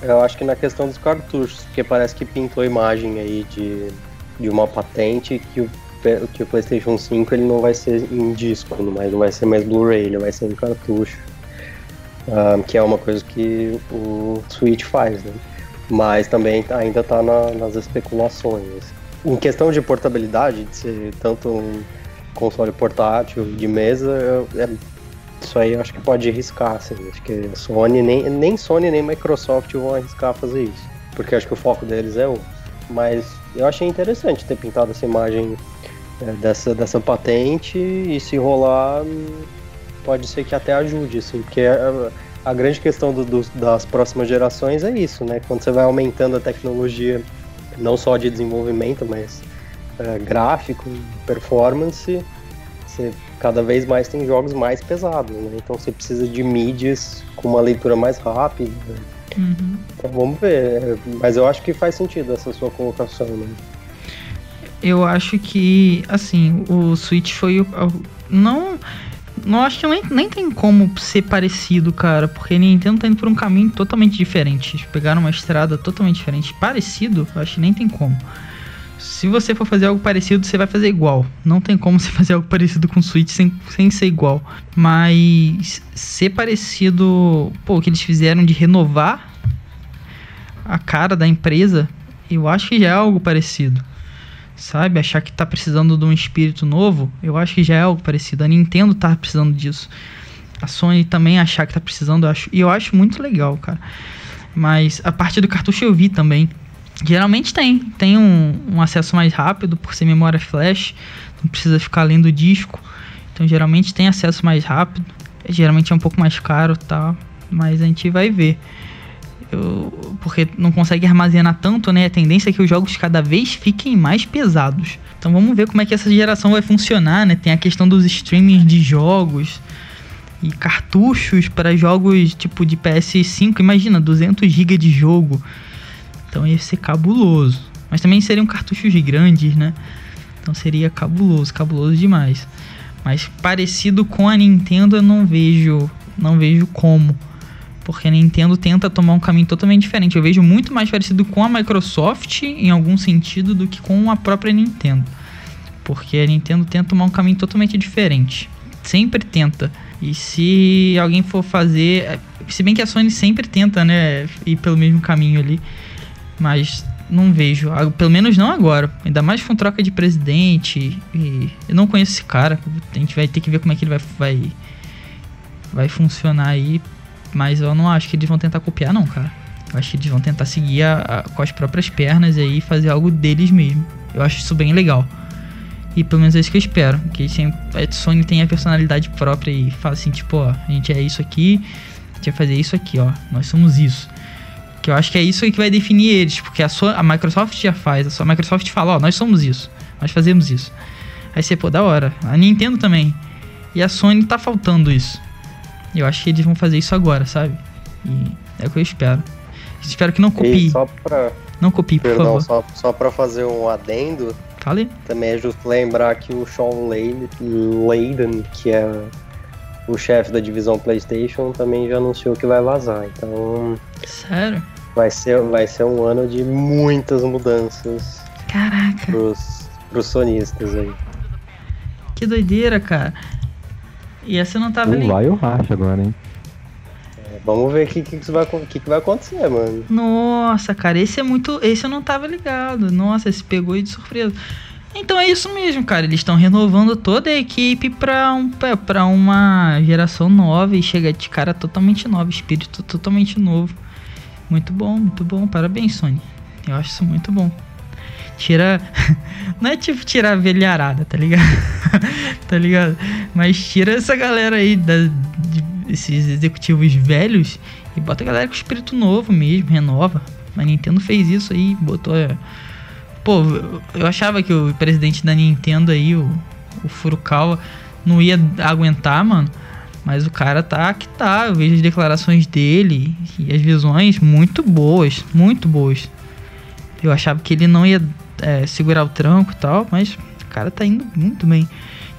Eu acho que na questão dos cartuchos, porque parece que pintou a imagem aí de, de uma patente que o, que o PlayStation cinco ele não vai ser em disco, mas não vai ser mais Blu-ray, ele vai ser em cartucho, um, que é uma coisa que o Switch faz, né? Mas também ainda está na, nas especulações. Em questão de portabilidade, de ser tanto um console portátil de mesa, é, isso aí eu acho que pode arriscar, assim. Acho que Sony, nem, nem Sony nem Microsoft vão arriscar fazer isso, porque acho que o foco deles é o... Mas eu achei interessante ter pintado essa imagem é, dessa, dessa patente, e se rolar, pode ser que até ajude, assim, porque a, a grande questão do, do, das próximas gerações é isso, né? Quando você vai aumentando a tecnologia, não só de desenvolvimento, mas é, gráfico, performance, você cada vez mais tem jogos mais pesados, né? Então você precisa de mídias com uma leitura mais rápida. Uhum. Então vamos ver. Mas eu acho que faz sentido essa sua colocação, né? Eu acho que, assim, o Switch foi... Não, não acho que nem, nem tem como ser parecido, cara, porque a Nintendo tá indo por um caminho totalmente diferente. Eles pegaram uma estrada totalmente diferente. Parecido, eu acho que nem tem como. Se você for fazer algo parecido, você vai fazer igual. Não tem como você fazer algo parecido com o Switch sem, sem ser igual. Mas ser parecido... Pô, o que eles fizeram de renovar a cara da empresa, eu acho que já é algo parecido. Sabe? Achar que tá precisando de um espírito novo, eu acho que já é algo parecido. A Nintendo tá precisando disso. A Sony também achar que tá precisando, eu acho. E eu acho muito legal, cara. Mas a parte do cartucho eu vi também. Geralmente tem, tem um, um acesso mais rápido por ser memória flash, não precisa ficar lendo o disco, então geralmente tem acesso mais rápido, geralmente é um pouco mais caro, tá? Mas a gente vai ver, Eu, porque não consegue armazenar tanto, né? A tendência é que os jogos cada vez fiquem mais pesados, então vamos ver como é que essa geração vai funcionar, né? Tem a questão dos streamings de jogos e cartuchos para jogos tipo de P S cinco, imagina, duzentos gigabytes de jogo. Então ia ser cabuloso. Mas também seriam cartuchos grandes, né? Então seria cabuloso, cabuloso demais. Mas parecido com a Nintendo eu não vejo, não vejo como. Porque a Nintendo tenta tomar um caminho totalmente diferente. Eu vejo muito mais parecido com a Microsoft, em algum sentido, do que com a própria Nintendo. Porque a Nintendo tenta tomar um caminho totalmente diferente. Sempre tenta. E se alguém for fazer... Se bem que a Sony sempre tenta, né? Ir pelo mesmo caminho ali. Mas não vejo, pelo menos não agora, ainda mais com troca de presidente, e eu não conheço esse cara, a gente vai ter que ver como é que ele vai, vai, vai funcionar aí, mas eu não acho que eles vão tentar copiar não, cara, eu acho que eles vão tentar seguir a, a, com as próprias pernas aí e fazer algo deles mesmo, eu acho isso bem legal, e pelo menos é isso que eu espero, que a Sony tenha a personalidade própria e fala assim, tipo, ó, a gente é isso aqui, a gente vai fazer isso aqui, ó, nós somos isso. Que eu acho que é isso que vai definir eles, porque a, sua, a Microsoft já faz, a, sua, a Microsoft fala, ó, nós somos isso, nós fazemos isso. Aí você, pô, da hora. A Nintendo também. E a Sony tá faltando isso. Eu acho que eles vão fazer isso agora, sabe? E é o que eu espero. Eu espero que não copie. E só pra... Não copie, Perdão, por favor. Só, só pra fazer um adendo. Falei. Também é justo lembrar que o Sean Layden, que é o chefe da divisão PlayStation, também já anunciou que vai vazar, então... Sério? Vai ser, vai ser um ano de muitas mudanças. Caraca. Pros, pros sonistas aí. Que doideira, cara. E essa não tava ali. Vai o racha agora, hein? É, vamos ver o que, que, que, que vai acontecer, mano. Nossa, cara, esse é muito... Esse eu não tava ligado. Nossa, esse pegou aí de surpresa. Então é isso mesmo, cara. Eles estão renovando toda a equipe pra, um, pra uma geração nova e chega de cara totalmente nova, espírito totalmente novo. Muito bom, muito bom. Parabéns, Sony. Eu acho isso muito bom. tira... Não é tipo tirar a velharada, tá ligado? Tá ligado? Mas tira essa galera aí, da, de, esses executivos velhos, e bota a galera com espírito novo mesmo, renova. A Nintendo fez isso aí, botou... Pô, eu achava que o presidente da Nintendo aí, o, o Furukawa, não ia aguentar, mano. Mas o cara tá que tá, eu vejo as declarações dele e as visões muito boas, muito boas. Eu achava que ele não ia é, segurar o tranco e tal, mas o cara tá indo muito bem.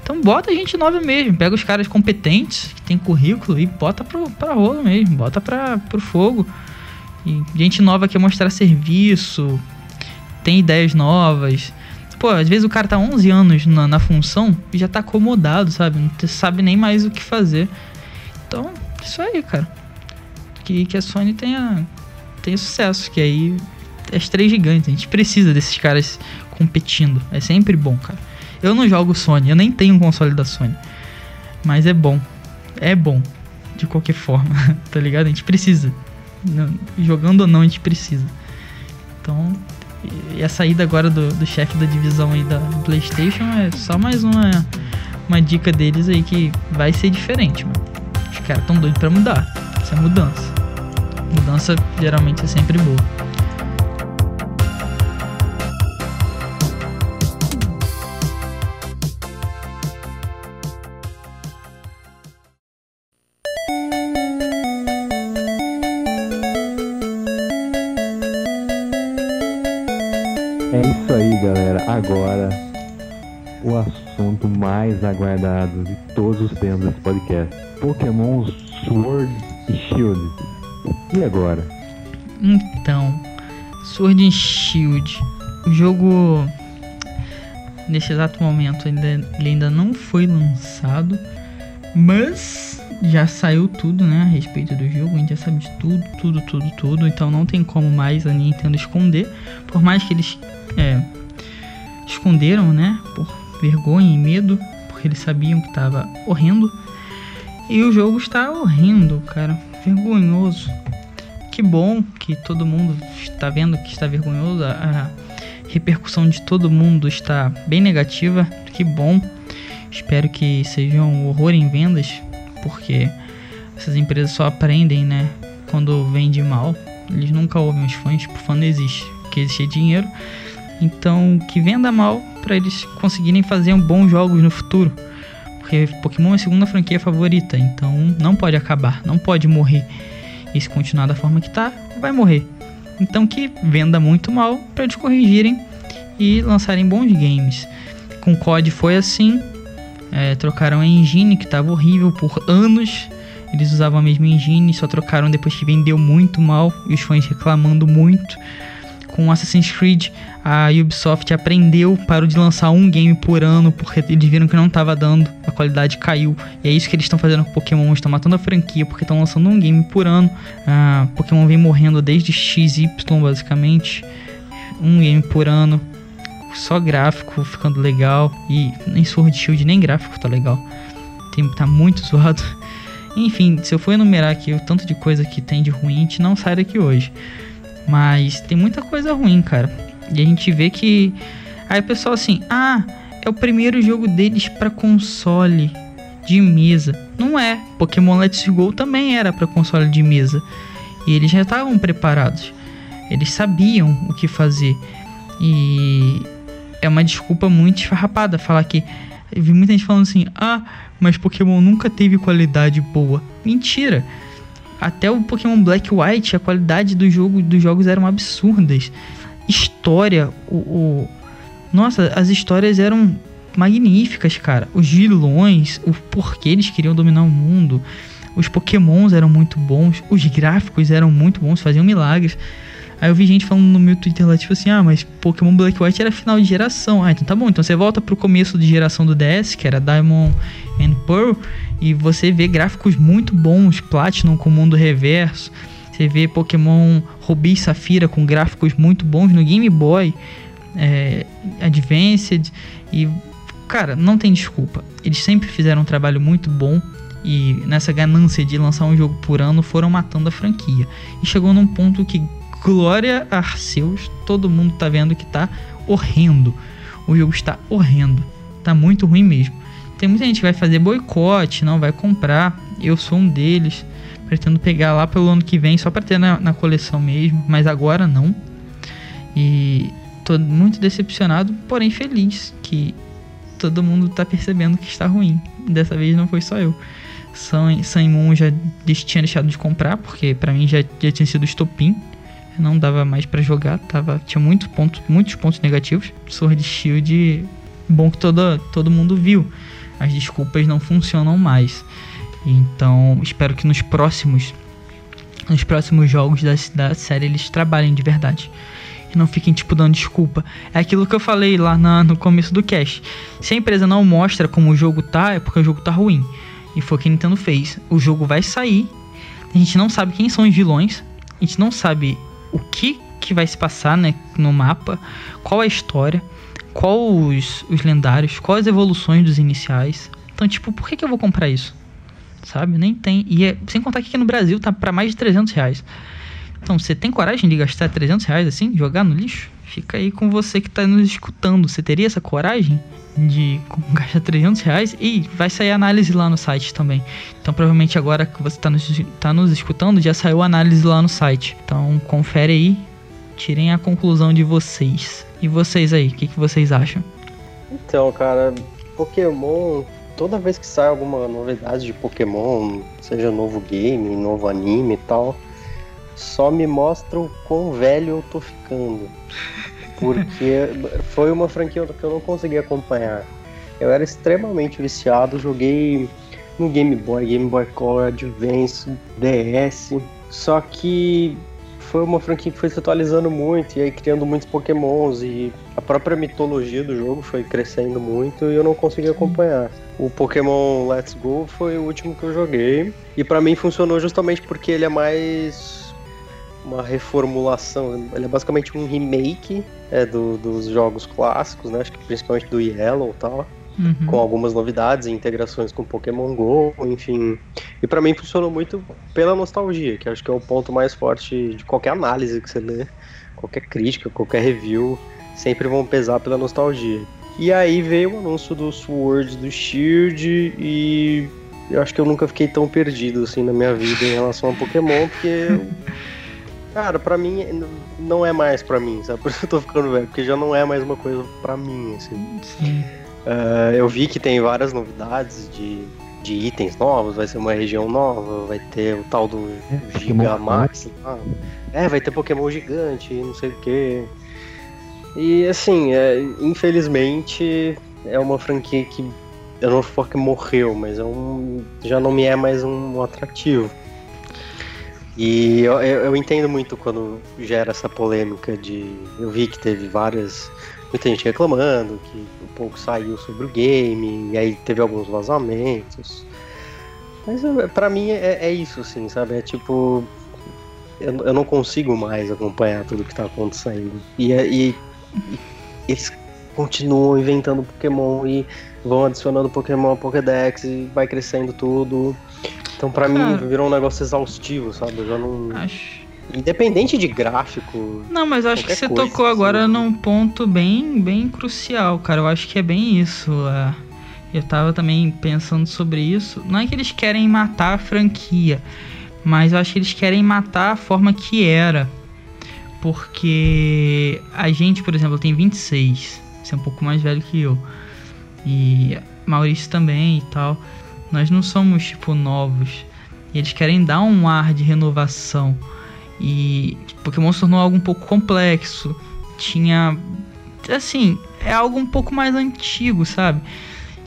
Então bota a gente nova mesmo, pega os caras competentes, que tem currículo, e bota pro, pra rolo mesmo, bota pra, pro fogo. E gente nova quer mostrar serviço, tem ideias novas. Pô, às vezes o cara tá onze anos na, na função e já tá acomodado, sabe? Não sabe nem mais o que fazer. Então, isso aí, cara. Que, que a Sony tenha, tenha sucesso, que aí... As três gigantes, a gente precisa desses caras competindo. É sempre bom, cara. Eu não jogo Sony, eu nem tenho um console da Sony. Mas é bom. É bom. De qualquer forma, tá ligado? A gente precisa. Jogando ou não, a gente precisa. Então, e a saída agora do, do chefe da divisão aí da PlayStation é só mais uma, uma dica deles aí que vai ser diferente, mano. Os caras tão doidos pra mudar. Isso é mudança. Mudança geralmente é sempre boa. Agora, o assunto mais aguardado de todos os tempos desse podcast, Pokémon Sword and Shield. E agora? Então, Sword and Shield, o jogo, nesse exato momento, ainda, ele ainda não foi lançado, mas já saiu tudo, né, a respeito do jogo, a gente já sabe de tudo, tudo, tudo, tudo, então não tem como mais a Nintendo esconder, por mais que eles... É, esconderam, né, por vergonha e medo, porque eles sabiam que tava horrendo, e o jogo está horrendo, cara, vergonhoso. Que bom que todo mundo está vendo que está vergonhoso, a repercussão de todo mundo está bem negativa, que bom. Espero que seja um horror em vendas, porque essas empresas só aprendem, né, quando vende mal, eles nunca ouvem os fãs, por fã não existe, porque existe dinheiro. Então, que venda mal para eles conseguirem fazer bons jogos no futuro. Porque Pokémon é a segunda franquia favorita. Então, não pode acabar. Não pode morrer. E se continuar da forma que tá, vai morrer. Então, que venda muito mal para eles corrigirem e lançarem bons games. Com C O D foi assim. É, trocaram a engine, que estava horrível por anos. Eles usavam a mesma engine. Só trocaram depois que vendeu muito mal. E os fãs reclamando muito. Com Assassin's Creed, a Ubisoft aprendeu, parou de lançar um game por ano, porque eles viram que não estava dando, a qualidade caiu. E é isso que eles estão fazendo com Pokémon, estão matando a franquia, porque estão lançando um game por ano. Ah, Pokémon vem morrendo desde X Y, basicamente. Um game por ano, só gráfico ficando legal. E nem Sword Shield, nem gráfico tá legal. Tem, tá muito zoado. Enfim, se eu for enumerar aqui o tanto de coisa que tem de ruim, a gente não sai daqui hoje. Mas tem muita coisa ruim, cara. E a gente vê que... Aí o pessoal assim... Ah, é o primeiro jogo deles pra console de mesa. Não é. Pokémon Let's Go também era pra console de mesa. E eles já estavam preparados. Eles sabiam o que fazer. E... É uma desculpa muito esfarrapada falar que... Eu vi muita gente falando assim... Ah, mas Pokémon nunca teve qualidade boa. Mentira! Até o Pokémon Black White, a qualidade do jogo, dos jogos eram absurdas. História, o, o... Nossa, as histórias eram magníficas, cara. Os vilões, o porquê eles queriam dominar o mundo. Os Pokémons eram muito bons. Os gráficos eram muito bons, faziam milagres. Aí eu vi gente falando no meu Twitter lá, tipo assim... Ah, mas Pokémon Black White era final de geração. Ah, então tá bom. Então você volta pro começo de geração do D S, que era Diamond and Pearl... E você vê gráficos muito bons, Platinum com mundo reverso. Você vê Pokémon Rubi e Safira com gráficos muito bons no Game Boy é, Advanced. E, cara, não tem desculpa. Eles sempre fizeram um trabalho muito bom. E nessa ganância de lançar um jogo por ano, foram matando a franquia. E chegou num ponto que, glória a Arceus, todo mundo tá vendo que tá horrendo. O jogo está horrendo. Tá muito ruim mesmo. Tem muita gente que vai fazer boicote, não vai comprar. Eu sou um deles. Pretendo pegar lá pelo ano que vem, só para ter na, na coleção mesmo. Mas agora não. E tô muito decepcionado, porém feliz que todo mundo tá percebendo que está ruim. Dessa vez não foi só eu. Saimon já tinha deixado de comprar, porque pra mim já, já tinha sido estopim. Não dava mais pra jogar, tava, tinha muito ponto, muitos pontos negativos. Sword Shield, bom que todo, todo mundo viu. As desculpas não funcionam mais. Então, espero que nos próximos, nos próximos jogos da, da série eles trabalhem de verdade. E não fiquem, tipo, dando desculpa. É aquilo que eu falei lá na, no começo do cast. Se a empresa não mostra como o jogo tá, é porque o jogo tá ruim. E foi o que a Nintendo fez. O jogo vai sair. A gente não sabe quem são os vilões. A gente não sabe o que, que vai se passar, né, no mapa. Qual a história. Qual os, os lendários. Quais as evoluções dos iniciais. Então, tipo, por que, que eu vou comprar isso? Sabe? Nem tem. E é, sem contar que aqui no Brasil tá pra mais de trezentos reais. Então, você tem coragem de gastar trezentos reais assim? Jogar no lixo? Fica aí com você que tá nos escutando. Você teria essa coragem de gastar trezentos reais? E vai sair análise lá no site também. Então, provavelmente agora que você tá nos, tá nos escutando, já saiu análise lá no site. Então, confere aí. Tirem a conclusão de vocês. E vocês aí, o que, que vocês acham? Então, cara, Pokémon... Toda vez que sai alguma novidade de Pokémon, seja novo game, novo anime e tal... Só me mostra o quão velho eu tô ficando. Porque foi uma franquia que eu não consegui acompanhar. Eu era extremamente viciado, joguei no Game Boy, Game Boy Color, Advance, D S. Só que foi uma franquia que foi se atualizando muito, e aí criando muitos Pokémons, e a própria mitologia do jogo foi crescendo muito, e eu não consegui acompanhar. O Pokémon Let's Go foi o último que eu joguei, e pra mim funcionou justamente porque ele é mais... uma reformulação, ele é basicamente um remake é, do, dos jogos clássicos, né? Acho que principalmente do Yellow e tal, uhum. Com algumas novidades e integrações com Pokémon GO, enfim. E pra mim funcionou muito pela nostalgia, que acho que é o ponto mais forte de qualquer análise que você lê, qualquer crítica, qualquer review, sempre vão pesar pela nostalgia. E aí veio o anúncio do Sword, do Shield, e eu acho que eu nunca fiquei tão perdido assim na minha vida em relação a Pokémon, porque... Eu... Cara, pra mim, não é mais pra mim, sabe? Por isso eu tô ficando velho, porque já não é mais uma coisa pra mim, assim. Sim. Uh, eu vi que tem várias novidades de, de itens novos, vai ser uma região nova, vai ter o tal do é, Gigamax. Ah, é, vai ter Pokémon gigante, não sei o quê. E, assim, é, infelizmente, é uma franquia que... Eu não vou falar que morreu, mas é um, já não me é mais um atrativo. E eu, eu, eu entendo muito quando gera essa polêmica de... Eu vi que teve várias... Muita gente reclamando, que um pouco saiu sobre o game, e aí teve alguns vazamentos. Mas eu, pra mim é, é isso, assim, sabe? É tipo... Eu, eu não consigo mais acompanhar tudo que tá acontecendo. E, e, e eles continuam inventando Pokémon, e vão adicionando Pokémon ao Pokédex, e vai crescendo tudo... Então pra Cara, mim virou um negócio exaustivo, sabe? Eu já não... Acho... Independente de gráfico... Não, mas acho que você coisa, tocou assim, agora num ponto bem, bem crucial, cara. Eu acho que é bem isso. Eu tava também pensando sobre isso. Não é que eles querem matar a franquia, mas eu acho que eles querem matar a forma que era. Porque a gente, por exemplo, tem vinte e seis. Você é um pouco mais velho que eu. E Maurício também e tal... Nós não somos, tipo, novos. E eles querem dar um ar de renovação. E Pokémon se tornou algo um pouco complexo. Tinha... Assim, é algo um pouco mais antigo, sabe?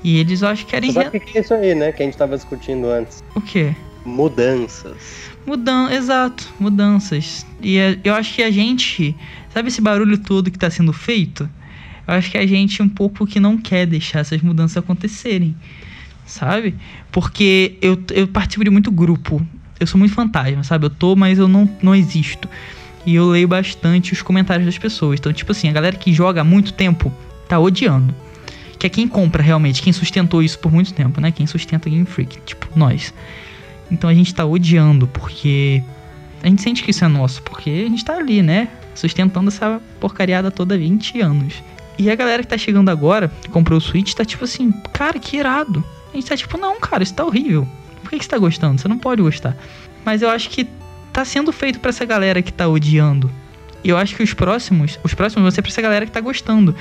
E eles, eu acho, querem... Sabe o re... que é isso aí, né? Que a gente tava discutindo antes. O quê? Mudanças. Mudan... Exato, mudanças. E eu acho que a gente... Sabe esse barulho todo que tá sendo feito? Eu acho que a gente é um pouco que não quer deixar essas mudanças acontecerem. Sabe? Porque eu, eu participo de muito grupo. Eu sou muito fantasma, sabe? Eu tô, mas eu não, não existo. E eu leio bastante os comentários das pessoas. Então, tipo assim, a galera que joga há muito tempo tá odiando. Que é quem compra realmente, quem sustentou isso por muito tempo, né? Quem sustenta Game Freak, tipo, nós. Então a gente tá odiando, porque a gente sente que isso é nosso, porque a gente tá ali, né? Sustentando essa porcariada toda há vinte anos. E a galera que tá chegando agora, que comprou o Switch, tá tipo assim, cara, que irado. A gente tá tipo, não, cara, isso tá horrível. Por que, que você tá gostando? Você não pode gostar. Mas eu acho que tá sendo feito pra essa galera que tá odiando. E eu acho que os próximos, os próximos vão ser pra essa galera que tá gostando.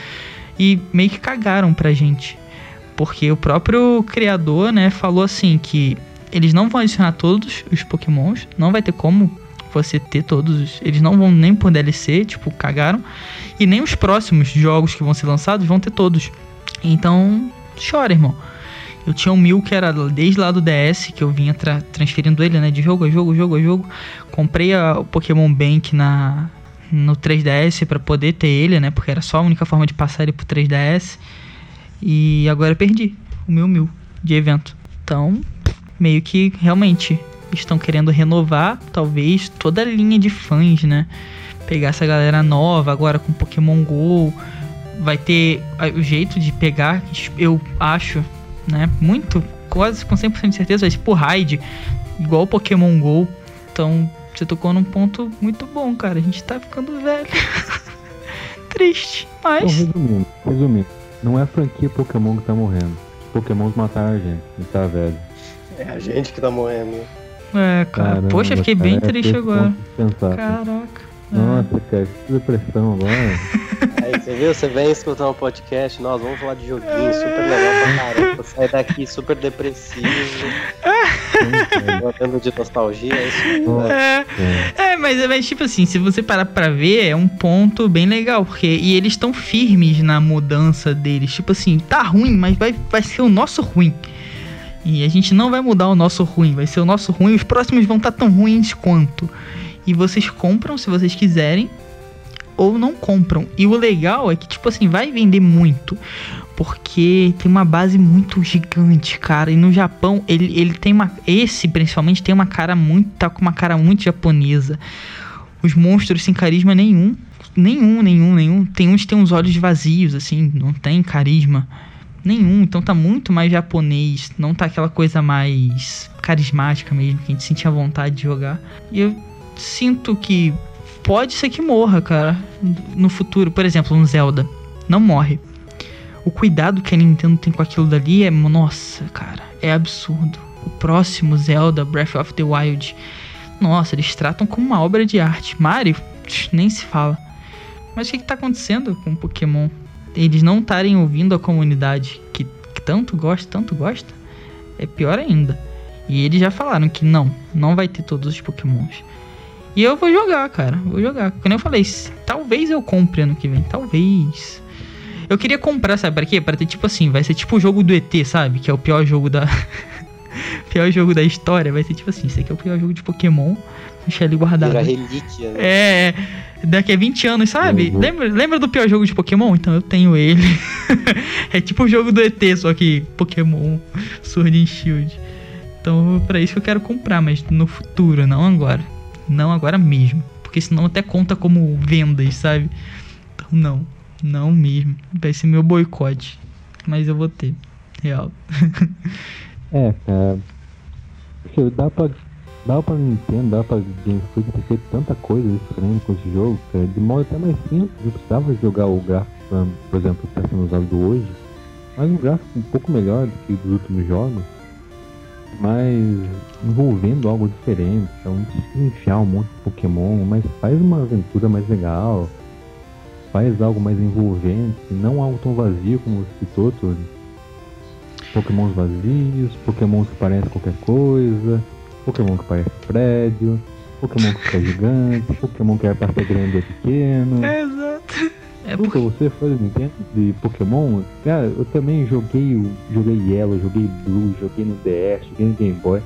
E meio que cagaram pra gente. Porque o próprio criador, né, falou assim que eles não vão adicionar todos os Pokémons. Não vai ter como você ter todos. Eles não vão nem por D L C, tipo, cagaram. E nem os próximos jogos que vão ser lançados vão ter todos. Então, chora, irmão. Eu tinha um Mil que era desde lá do D S, que eu vinha tra- transferindo ele, né, de jogo a jogo, jogo a jogo. Comprei a, o Pokémon Bank na, no três D S pra poder ter ele, né, porque era só a única forma de passar ele pro três D S. E agora eu perdi o meu Mil de evento. Então, meio que realmente estão querendo renovar, talvez, toda a linha de fãs, né? Pegar essa galera nova agora com Pokémon GO. Vai ter o jeito de pegar, eu acho, né? Muito, quase com cem por cento de certeza, vai ser por raid, igual Pokémon GO. Então, você tocou num ponto muito bom, cara. A gente tá ficando velho. Triste, mas... Bom, resumindo, resumindo. Não é a franquia Pokémon que tá morrendo. Os Pokémons mataram a gente. A gente tá velho. É a gente que tá morrendo. É, cara. Caramba, poxa, fiquei bem cara, triste é agora. Caraca. É. Nossa, cara, que depressão agora. Aí, você viu? Você vem escutar um podcast, nós vamos falar de joguinho, é. super legal pra caramba. Sai daqui super depressivo. Botando de nostalgia, é isso. É, é. é mas, mas tipo assim, se você parar pra ver, é um ponto bem legal. Porque, e eles estão firmes na mudança deles. Tipo assim, tá ruim, mas vai, vai ser o nosso ruim. E a gente não vai mudar o nosso ruim, vai ser o nosso ruim, os próximos vão estar tão ruins quanto. E vocês compram se vocês quiserem, ou não compram. E o legal é que, tipo assim, vai vender muito, porque tem uma base muito gigante, cara. E no Japão, ele, ele tem uma... Esse, principalmente, tem uma cara muito... Tá com uma cara muito japonesa. Os monstros sem carisma nenhum. Nenhum, nenhum, nenhum. Tem uns que tem uns olhos vazios, assim, não tem carisma nenhum, então tá muito mais japonês, não tá aquela coisa mais carismática mesmo, que a gente sentia vontade de jogar. E eu sinto que pode ser que morra, cara, no futuro. Por exemplo, um Zelda, não morre. O cuidado que a Nintendo tem com aquilo dali é, nossa, cara, é absurdo. O próximo Zelda, Breath of the Wild, nossa, eles tratam como uma obra de arte. Mario, nem se fala. Mas o que que tá acontecendo com o Pokémon? Eles não estarem ouvindo a comunidade que, que tanto gosta, tanto gosta, é pior ainda. E eles já falaram que não, não vai ter todos os Pokémons. E eu vou jogar, cara, vou jogar. Como eu falei, talvez eu compre ano que vem, talvez. Eu queria comprar, sabe pra quê? Pra ter tipo assim, vai ser tipo o jogo do E T, sabe? Que é o pior jogo da... pior jogo da história, vai ser tipo assim, isso aqui é o pior jogo de Pokémon, deixa ele guardado. Vira relíquia, né? É, daqui a vinte anos, sabe? Uhum. Lembra, lembra do pior jogo de Pokémon? Então eu tenho ele. É tipo o jogo do E T, só que Pokémon Sword and Shield. Então é pra isso que eu quero comprar, mas no futuro, não agora. Não agora mesmo, porque senão até conta como vendas, sabe? Então não, não mesmo. Vai ser meu boicote, mas eu vou ter, real. É, cara, dá pra, dá pra Nintendo, dá pra Game Freak ter tanta coisa diferente com esse jogo, cara, de modo até mais simples. Eu precisava jogar o gráfico, por exemplo, que tá sendo usado hoje, mas um gráfico um pouco melhor do que dos últimos jogos, mas envolvendo algo diferente. Então, não precisa enfiar um monte de Pokémon, mas faz uma aventura mais legal, faz algo mais envolvente, não algo tão vazio como você citou, Tony. Pokémons vazios, Pokémons que parecem qualquer coisa, Pokémon que parece prédio, Pokémon que fica gigante, Pokémon que era pra ser grande ou pequeno. É, exato. É porque... Você foi Nintendo de Pokémon? Cara, eu também joguei o joguei Yellow, joguei Blue, joguei no D S, joguei no Game Boy.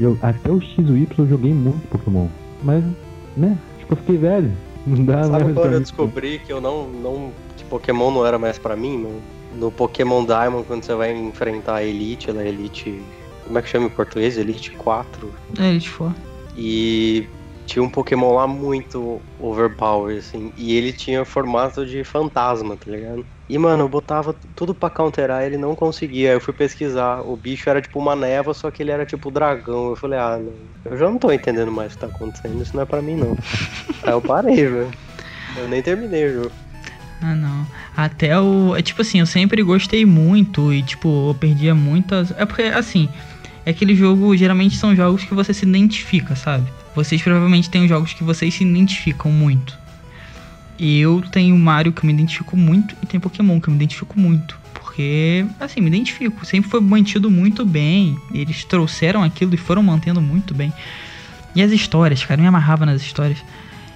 Joguei, até o X Y eu joguei muito Pokémon. Mas, né, tipo, eu fiquei velho. Não dá mais. Sabe quando eu descobri que eu não, não... que Pokémon não era mais pra mim, mano? No Pokémon Diamond, quando você vai enfrentar a Elite, ela é Elite... Como é que chama em português? Elite quatro. É, Elite quatro. E tinha um Pokémon lá muito overpower, assim. E ele tinha formato de fantasma, tá ligado? E, mano, eu botava tudo pra counterar, ele não conseguia. Aí eu fui pesquisar, o bicho era tipo uma névoa, só que ele era tipo dragão. Eu falei, ah, não, eu já não tô entendendo mais o que tá acontecendo, isso não é pra mim, não. Aí eu parei, velho. Eu nem terminei o jogo. Ah, não. Até o... É tipo assim, eu sempre gostei muito e, tipo, eu perdia muitas... É porque, assim, é aquele jogo... Geralmente são jogos que você se identifica, sabe? Vocês provavelmente têm jogos que vocês se identificam muito. Eu tenho Mario que eu me identifico muito e tem Pokémon que eu me identifico muito. Porque, assim, me identifico. Sempre foi mantido muito bem. Eles trouxeram aquilo e foram mantendo muito bem. E as histórias, cara, eu me amarrava nas histórias.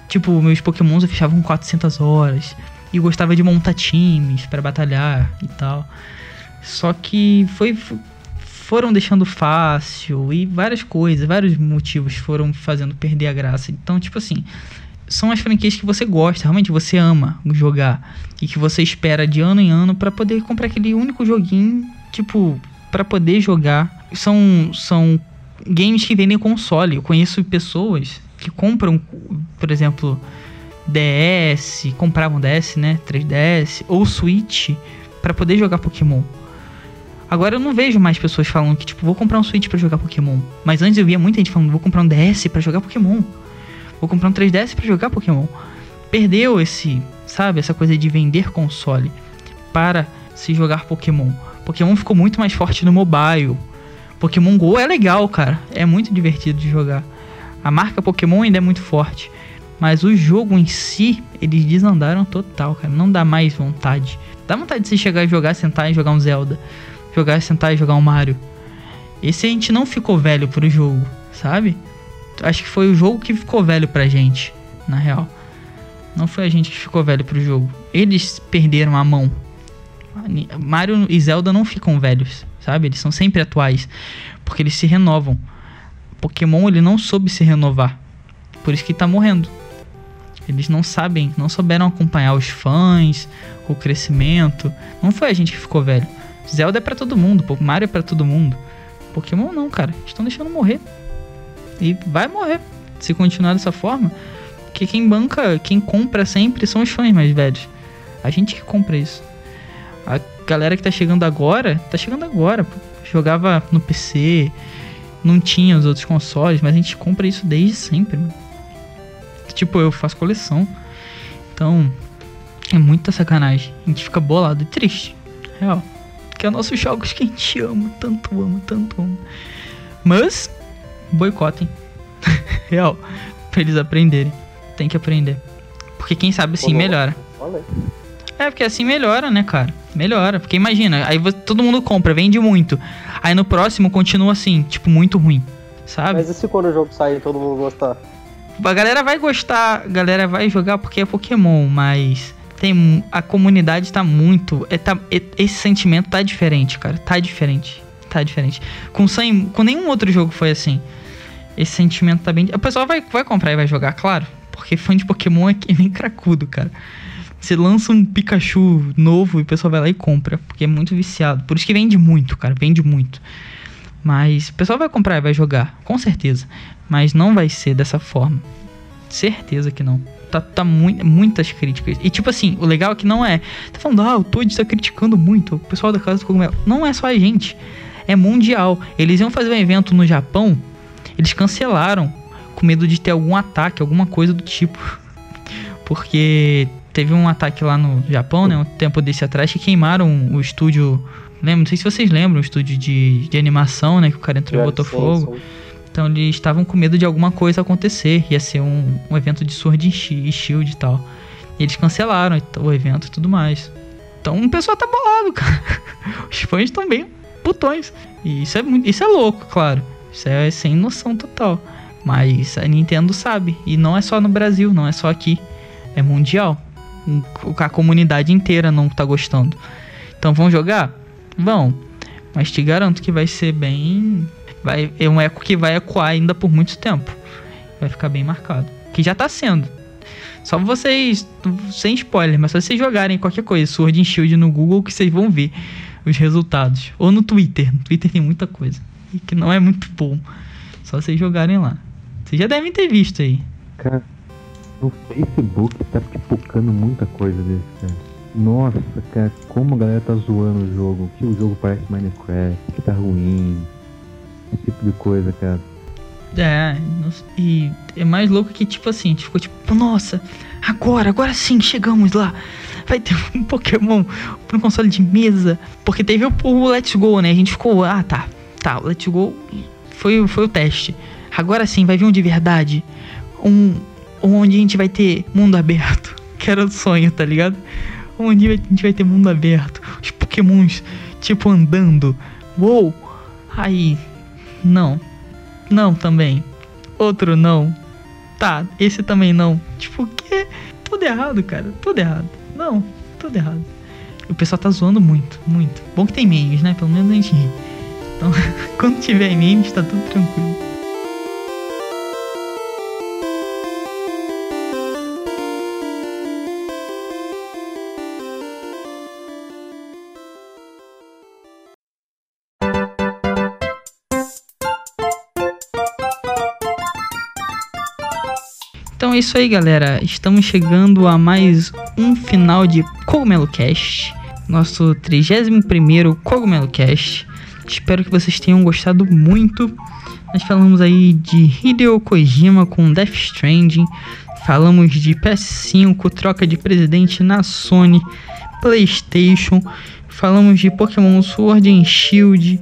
Tipo, meus Pokémons eu fechava com quatrocentas horas. E gostava de montar times pra batalhar e tal. Só que foi, foram deixando fácil e várias coisas, vários motivos foram fazendo perder a graça. Então, tipo assim... São as franquias que você gosta, realmente você ama jogar. E que você espera de ano em ano pra poder comprar aquele único joguinho, tipo, pra poder jogar. São, são games que vendem console. Eu conheço pessoas que compram, por exemplo, D S, compravam D S, né, três D S, ou Switch, pra poder jogar Pokémon. Agora eu não vejo mais pessoas falando que, tipo, vou comprar um Switch pra jogar Pokémon. Mas antes eu via muita gente falando, vou comprar um D S pra jogar Pokémon. Vou comprar um três D S pra jogar Pokémon. Perdeu esse, sabe, essa coisa de vender console para se jogar Pokémon. Pokémon ficou muito mais forte no mobile. Pokémon GO é legal, cara. É muito divertido de jogar. A marca Pokémon ainda é muito forte. Mas o jogo em si, eles desandaram total, cara. Não dá mais vontade. Dá vontade de você chegar e jogar, sentar e jogar um Zelda. Jogar, sentar e jogar um Mario. Esse a gente não ficou velho pro jogo, sabe? Acho que foi o jogo que ficou velho pra gente, na real. Não foi a gente que ficou velho pro jogo. Eles perderam a mão. Mario e Zelda não ficam velhos, sabe? Eles são sempre atuais, porque eles se renovam. Pokémon, ele não soube se renovar. Por isso que tá morrendo. Eles não sabem, não souberam acompanhar os fãs, o crescimento. Não foi a gente que ficou velho. Zelda é pra todo mundo, Mario é pra todo mundo. Pokémon não, cara. Estão deixando morrer. E vai morrer, se continuar dessa forma. Porque quem banca, quem compra sempre são os fãs mais velhos. A gente que compra isso. A galera que tá chegando agora, tá chegando agora. Pô. Jogava no P C, não tinha os outros consoles, mas a gente compra isso desde sempre. Mano. Tipo, eu faço coleção. Então, é muita sacanagem. A gente fica bolado e triste. Real. Porque é nossos jogos que a gente ama, tanto ama, tanto ama. Mas... boicotem. Real. Pra eles aprenderem. Tem que aprender. Porque quem sabe assim melhora. É, porque assim melhora, né, cara? Melhora. Porque imagina, aí todo mundo compra, vende muito. Aí no próximo continua assim, tipo, muito ruim. Sabe? Mas e se quando o jogo sair todo mundo gostar? A galera vai gostar, a galera vai jogar porque é Pokémon, mas tem, a comunidade tá muito... É, tá, é, esse sentimento tá diferente, cara. Tá diferente. Tá diferente. Com, sem, com nenhum outro jogo foi assim. Esse sentimento tá bem... O pessoal vai, vai comprar e vai jogar, claro. Porque fã de Pokémon é bem cracudo, cara. Você lança um Pikachu novo e o pessoal vai lá e compra. Porque é muito viciado. Por isso que vende muito, cara. Vende muito. Mas o pessoal vai comprar e vai jogar. Com certeza. Mas não vai ser dessa forma. Certeza que não. Tá, tá mu- muitas críticas. E tipo assim, o legal é que não é... Tá falando, ah, o Toad tá criticando muito. O pessoal da Casa do Cogumelo. Não é só a gente. É mundial. Eles iam fazer um evento no Japão... Eles cancelaram com medo de ter algum ataque, alguma coisa do tipo. Porque teve um ataque lá no Japão, né? Um tempo desse atrás que queimaram o estúdio... Lembra? Não sei se vocês lembram, o estúdio de, de animação, né? Que o cara entrou e botou fogo. Então eles estavam com medo de alguma coisa acontecer. Ia ser um, um evento de Sword e Shield e tal. E eles cancelaram o evento e tudo mais. Então o pessoal tá bolado, cara. Os fãs estão bem putões. E isso é, isso é louco, claro. Isso é sem noção total. Mas a Nintendo sabe. E não é só no Brasil, não é só aqui. É mundial. A comunidade inteira não tá gostando. Então vão jogar? Vão. Mas te garanto que vai ser bem... Vai... É um eco que vai ecoar ainda por muito tempo. Vai ficar bem marcado. Que já tá sendo. Só vocês... Sem spoiler, mas só vocês jogarem qualquer coisa. Sword and Shield no Google que vocês vão ver os resultados. Ou no Twitter. No Twitter tem muita coisa. Que não é muito bom. Só vocês jogarem lá. Vocês já devem ter visto aí. Cara, o Facebook tá pipocando muita coisa desse, cara. Nossa, cara, como a galera tá zoando o jogo, que o jogo parece Minecraft, que tá ruim, esse tipo de coisa, cara. É, e é mais louco que, tipo assim, a gente ficou tipo, nossa, agora, agora sim, chegamos lá. Vai ter um Pokémon pro console de mesa, porque teve o, o Let's Go, né, a gente ficou, ah, tá, tá, o Let's Go foi, foi o teste. Agora sim, vai vir um de verdade, um onde a gente vai ter mundo aberto, que era o sonho, tá ligado? Onde a gente vai ter mundo aberto, os Pokémons, tipo, andando. Uou! Aí, não. Não também. Outro não. Tá, esse também não. Tipo, o quê? Tudo errado, cara. Tudo errado. Não, tudo errado. O pessoal tá zoando muito, muito. Bom que tem memes, né? Pelo menos a gente ri. Então, quando tiver memes, tá tudo tranquilo. Então é isso aí, galera, estamos chegando a mais um final de Cogumelo Cast, nosso trigésimo primeiro Cogumelo Cast. Espero que vocês tenham gostado muito. Nós falamos aí de Hideo Kojima com Death Stranding, falamos de P S cinco, troca de presidente na Sony, PlayStation, falamos de Pokémon Sword and Shield.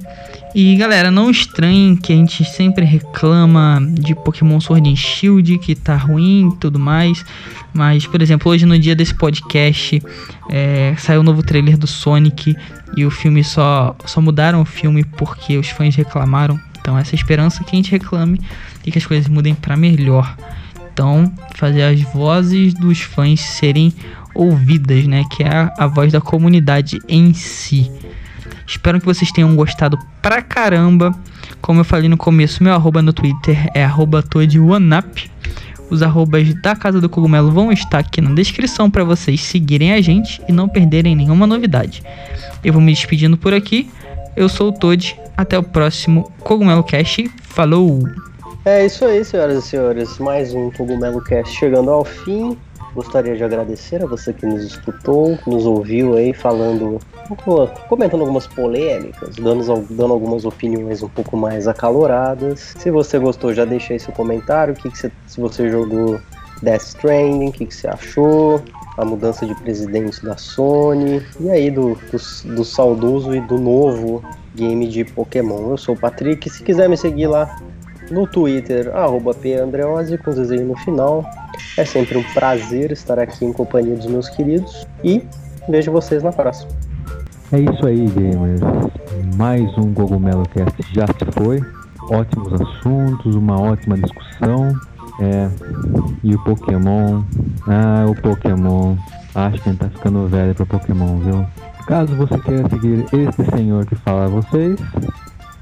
E galera, não estranhem que a gente sempre reclama de Pokémon Sword and Shield, que tá ruim e tudo mais. Mas, por exemplo, hoje no dia desse podcast, é, saiu um novo trailer do Sonic e o filme só, só mudaram o filme porque os fãs reclamaram. Então essa é a esperança que a gente reclame e que as coisas mudem pra melhor. Então, fazer as vozes dos fãs serem ouvidas, né? Que é a, a voz da comunidade em si. Espero que vocês tenham gostado pra caramba. Como eu falei no começo, meu arroba no Twitter é arroba toadoneup. Os arrobas da Casa do Cogumelo vão estar aqui na descrição pra vocês seguirem a gente e não perderem nenhuma novidade. Eu vou me despedindo por aqui. Eu sou o Toad. Até o próximo Cogumelo Cast. Falou! É isso aí, senhoras e senhores. Mais um Cogumelo Cast chegando ao fim. Gostaria de agradecer a você que nos escutou, nos ouviu aí falando, comentando algumas polêmicas, dando, dando algumas opiniões um pouco mais acaloradas. Se você gostou, já deixa aí seu comentário, o que que você, se você jogou Death Stranding, o que que você achou, a mudança de presidente da Sony, e aí do, do, do saudoso e do novo game de Pokémon. Eu sou o Patrick, se quiser me seguir lá no Twitter, arroba pandreose, com desenho no final. É sempre um prazer estar aqui em companhia dos meus queridos e vejo vocês na próxima. É isso aí, gamers. Mais um Cogumelo Cast já se foi. Ótimos assuntos, uma ótima discussão. É, e o Pokémon... Ah, o Pokémon. Acho que a gente tá ficando velho pra Pokémon, viu? Caso você queira seguir este senhor que fala a vocês,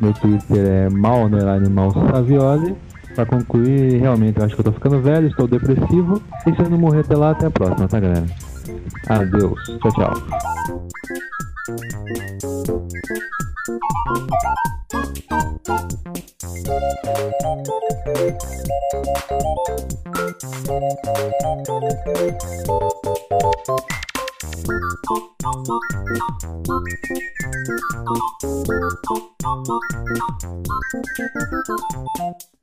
meu Twitter é mal underline mal savioli. Pra concluir, realmente eu acho que eu tô ficando velho, estou depressivo. E se eu não morrer até lá, até a próxima, tá, galera? Adeus, tchau, tchau.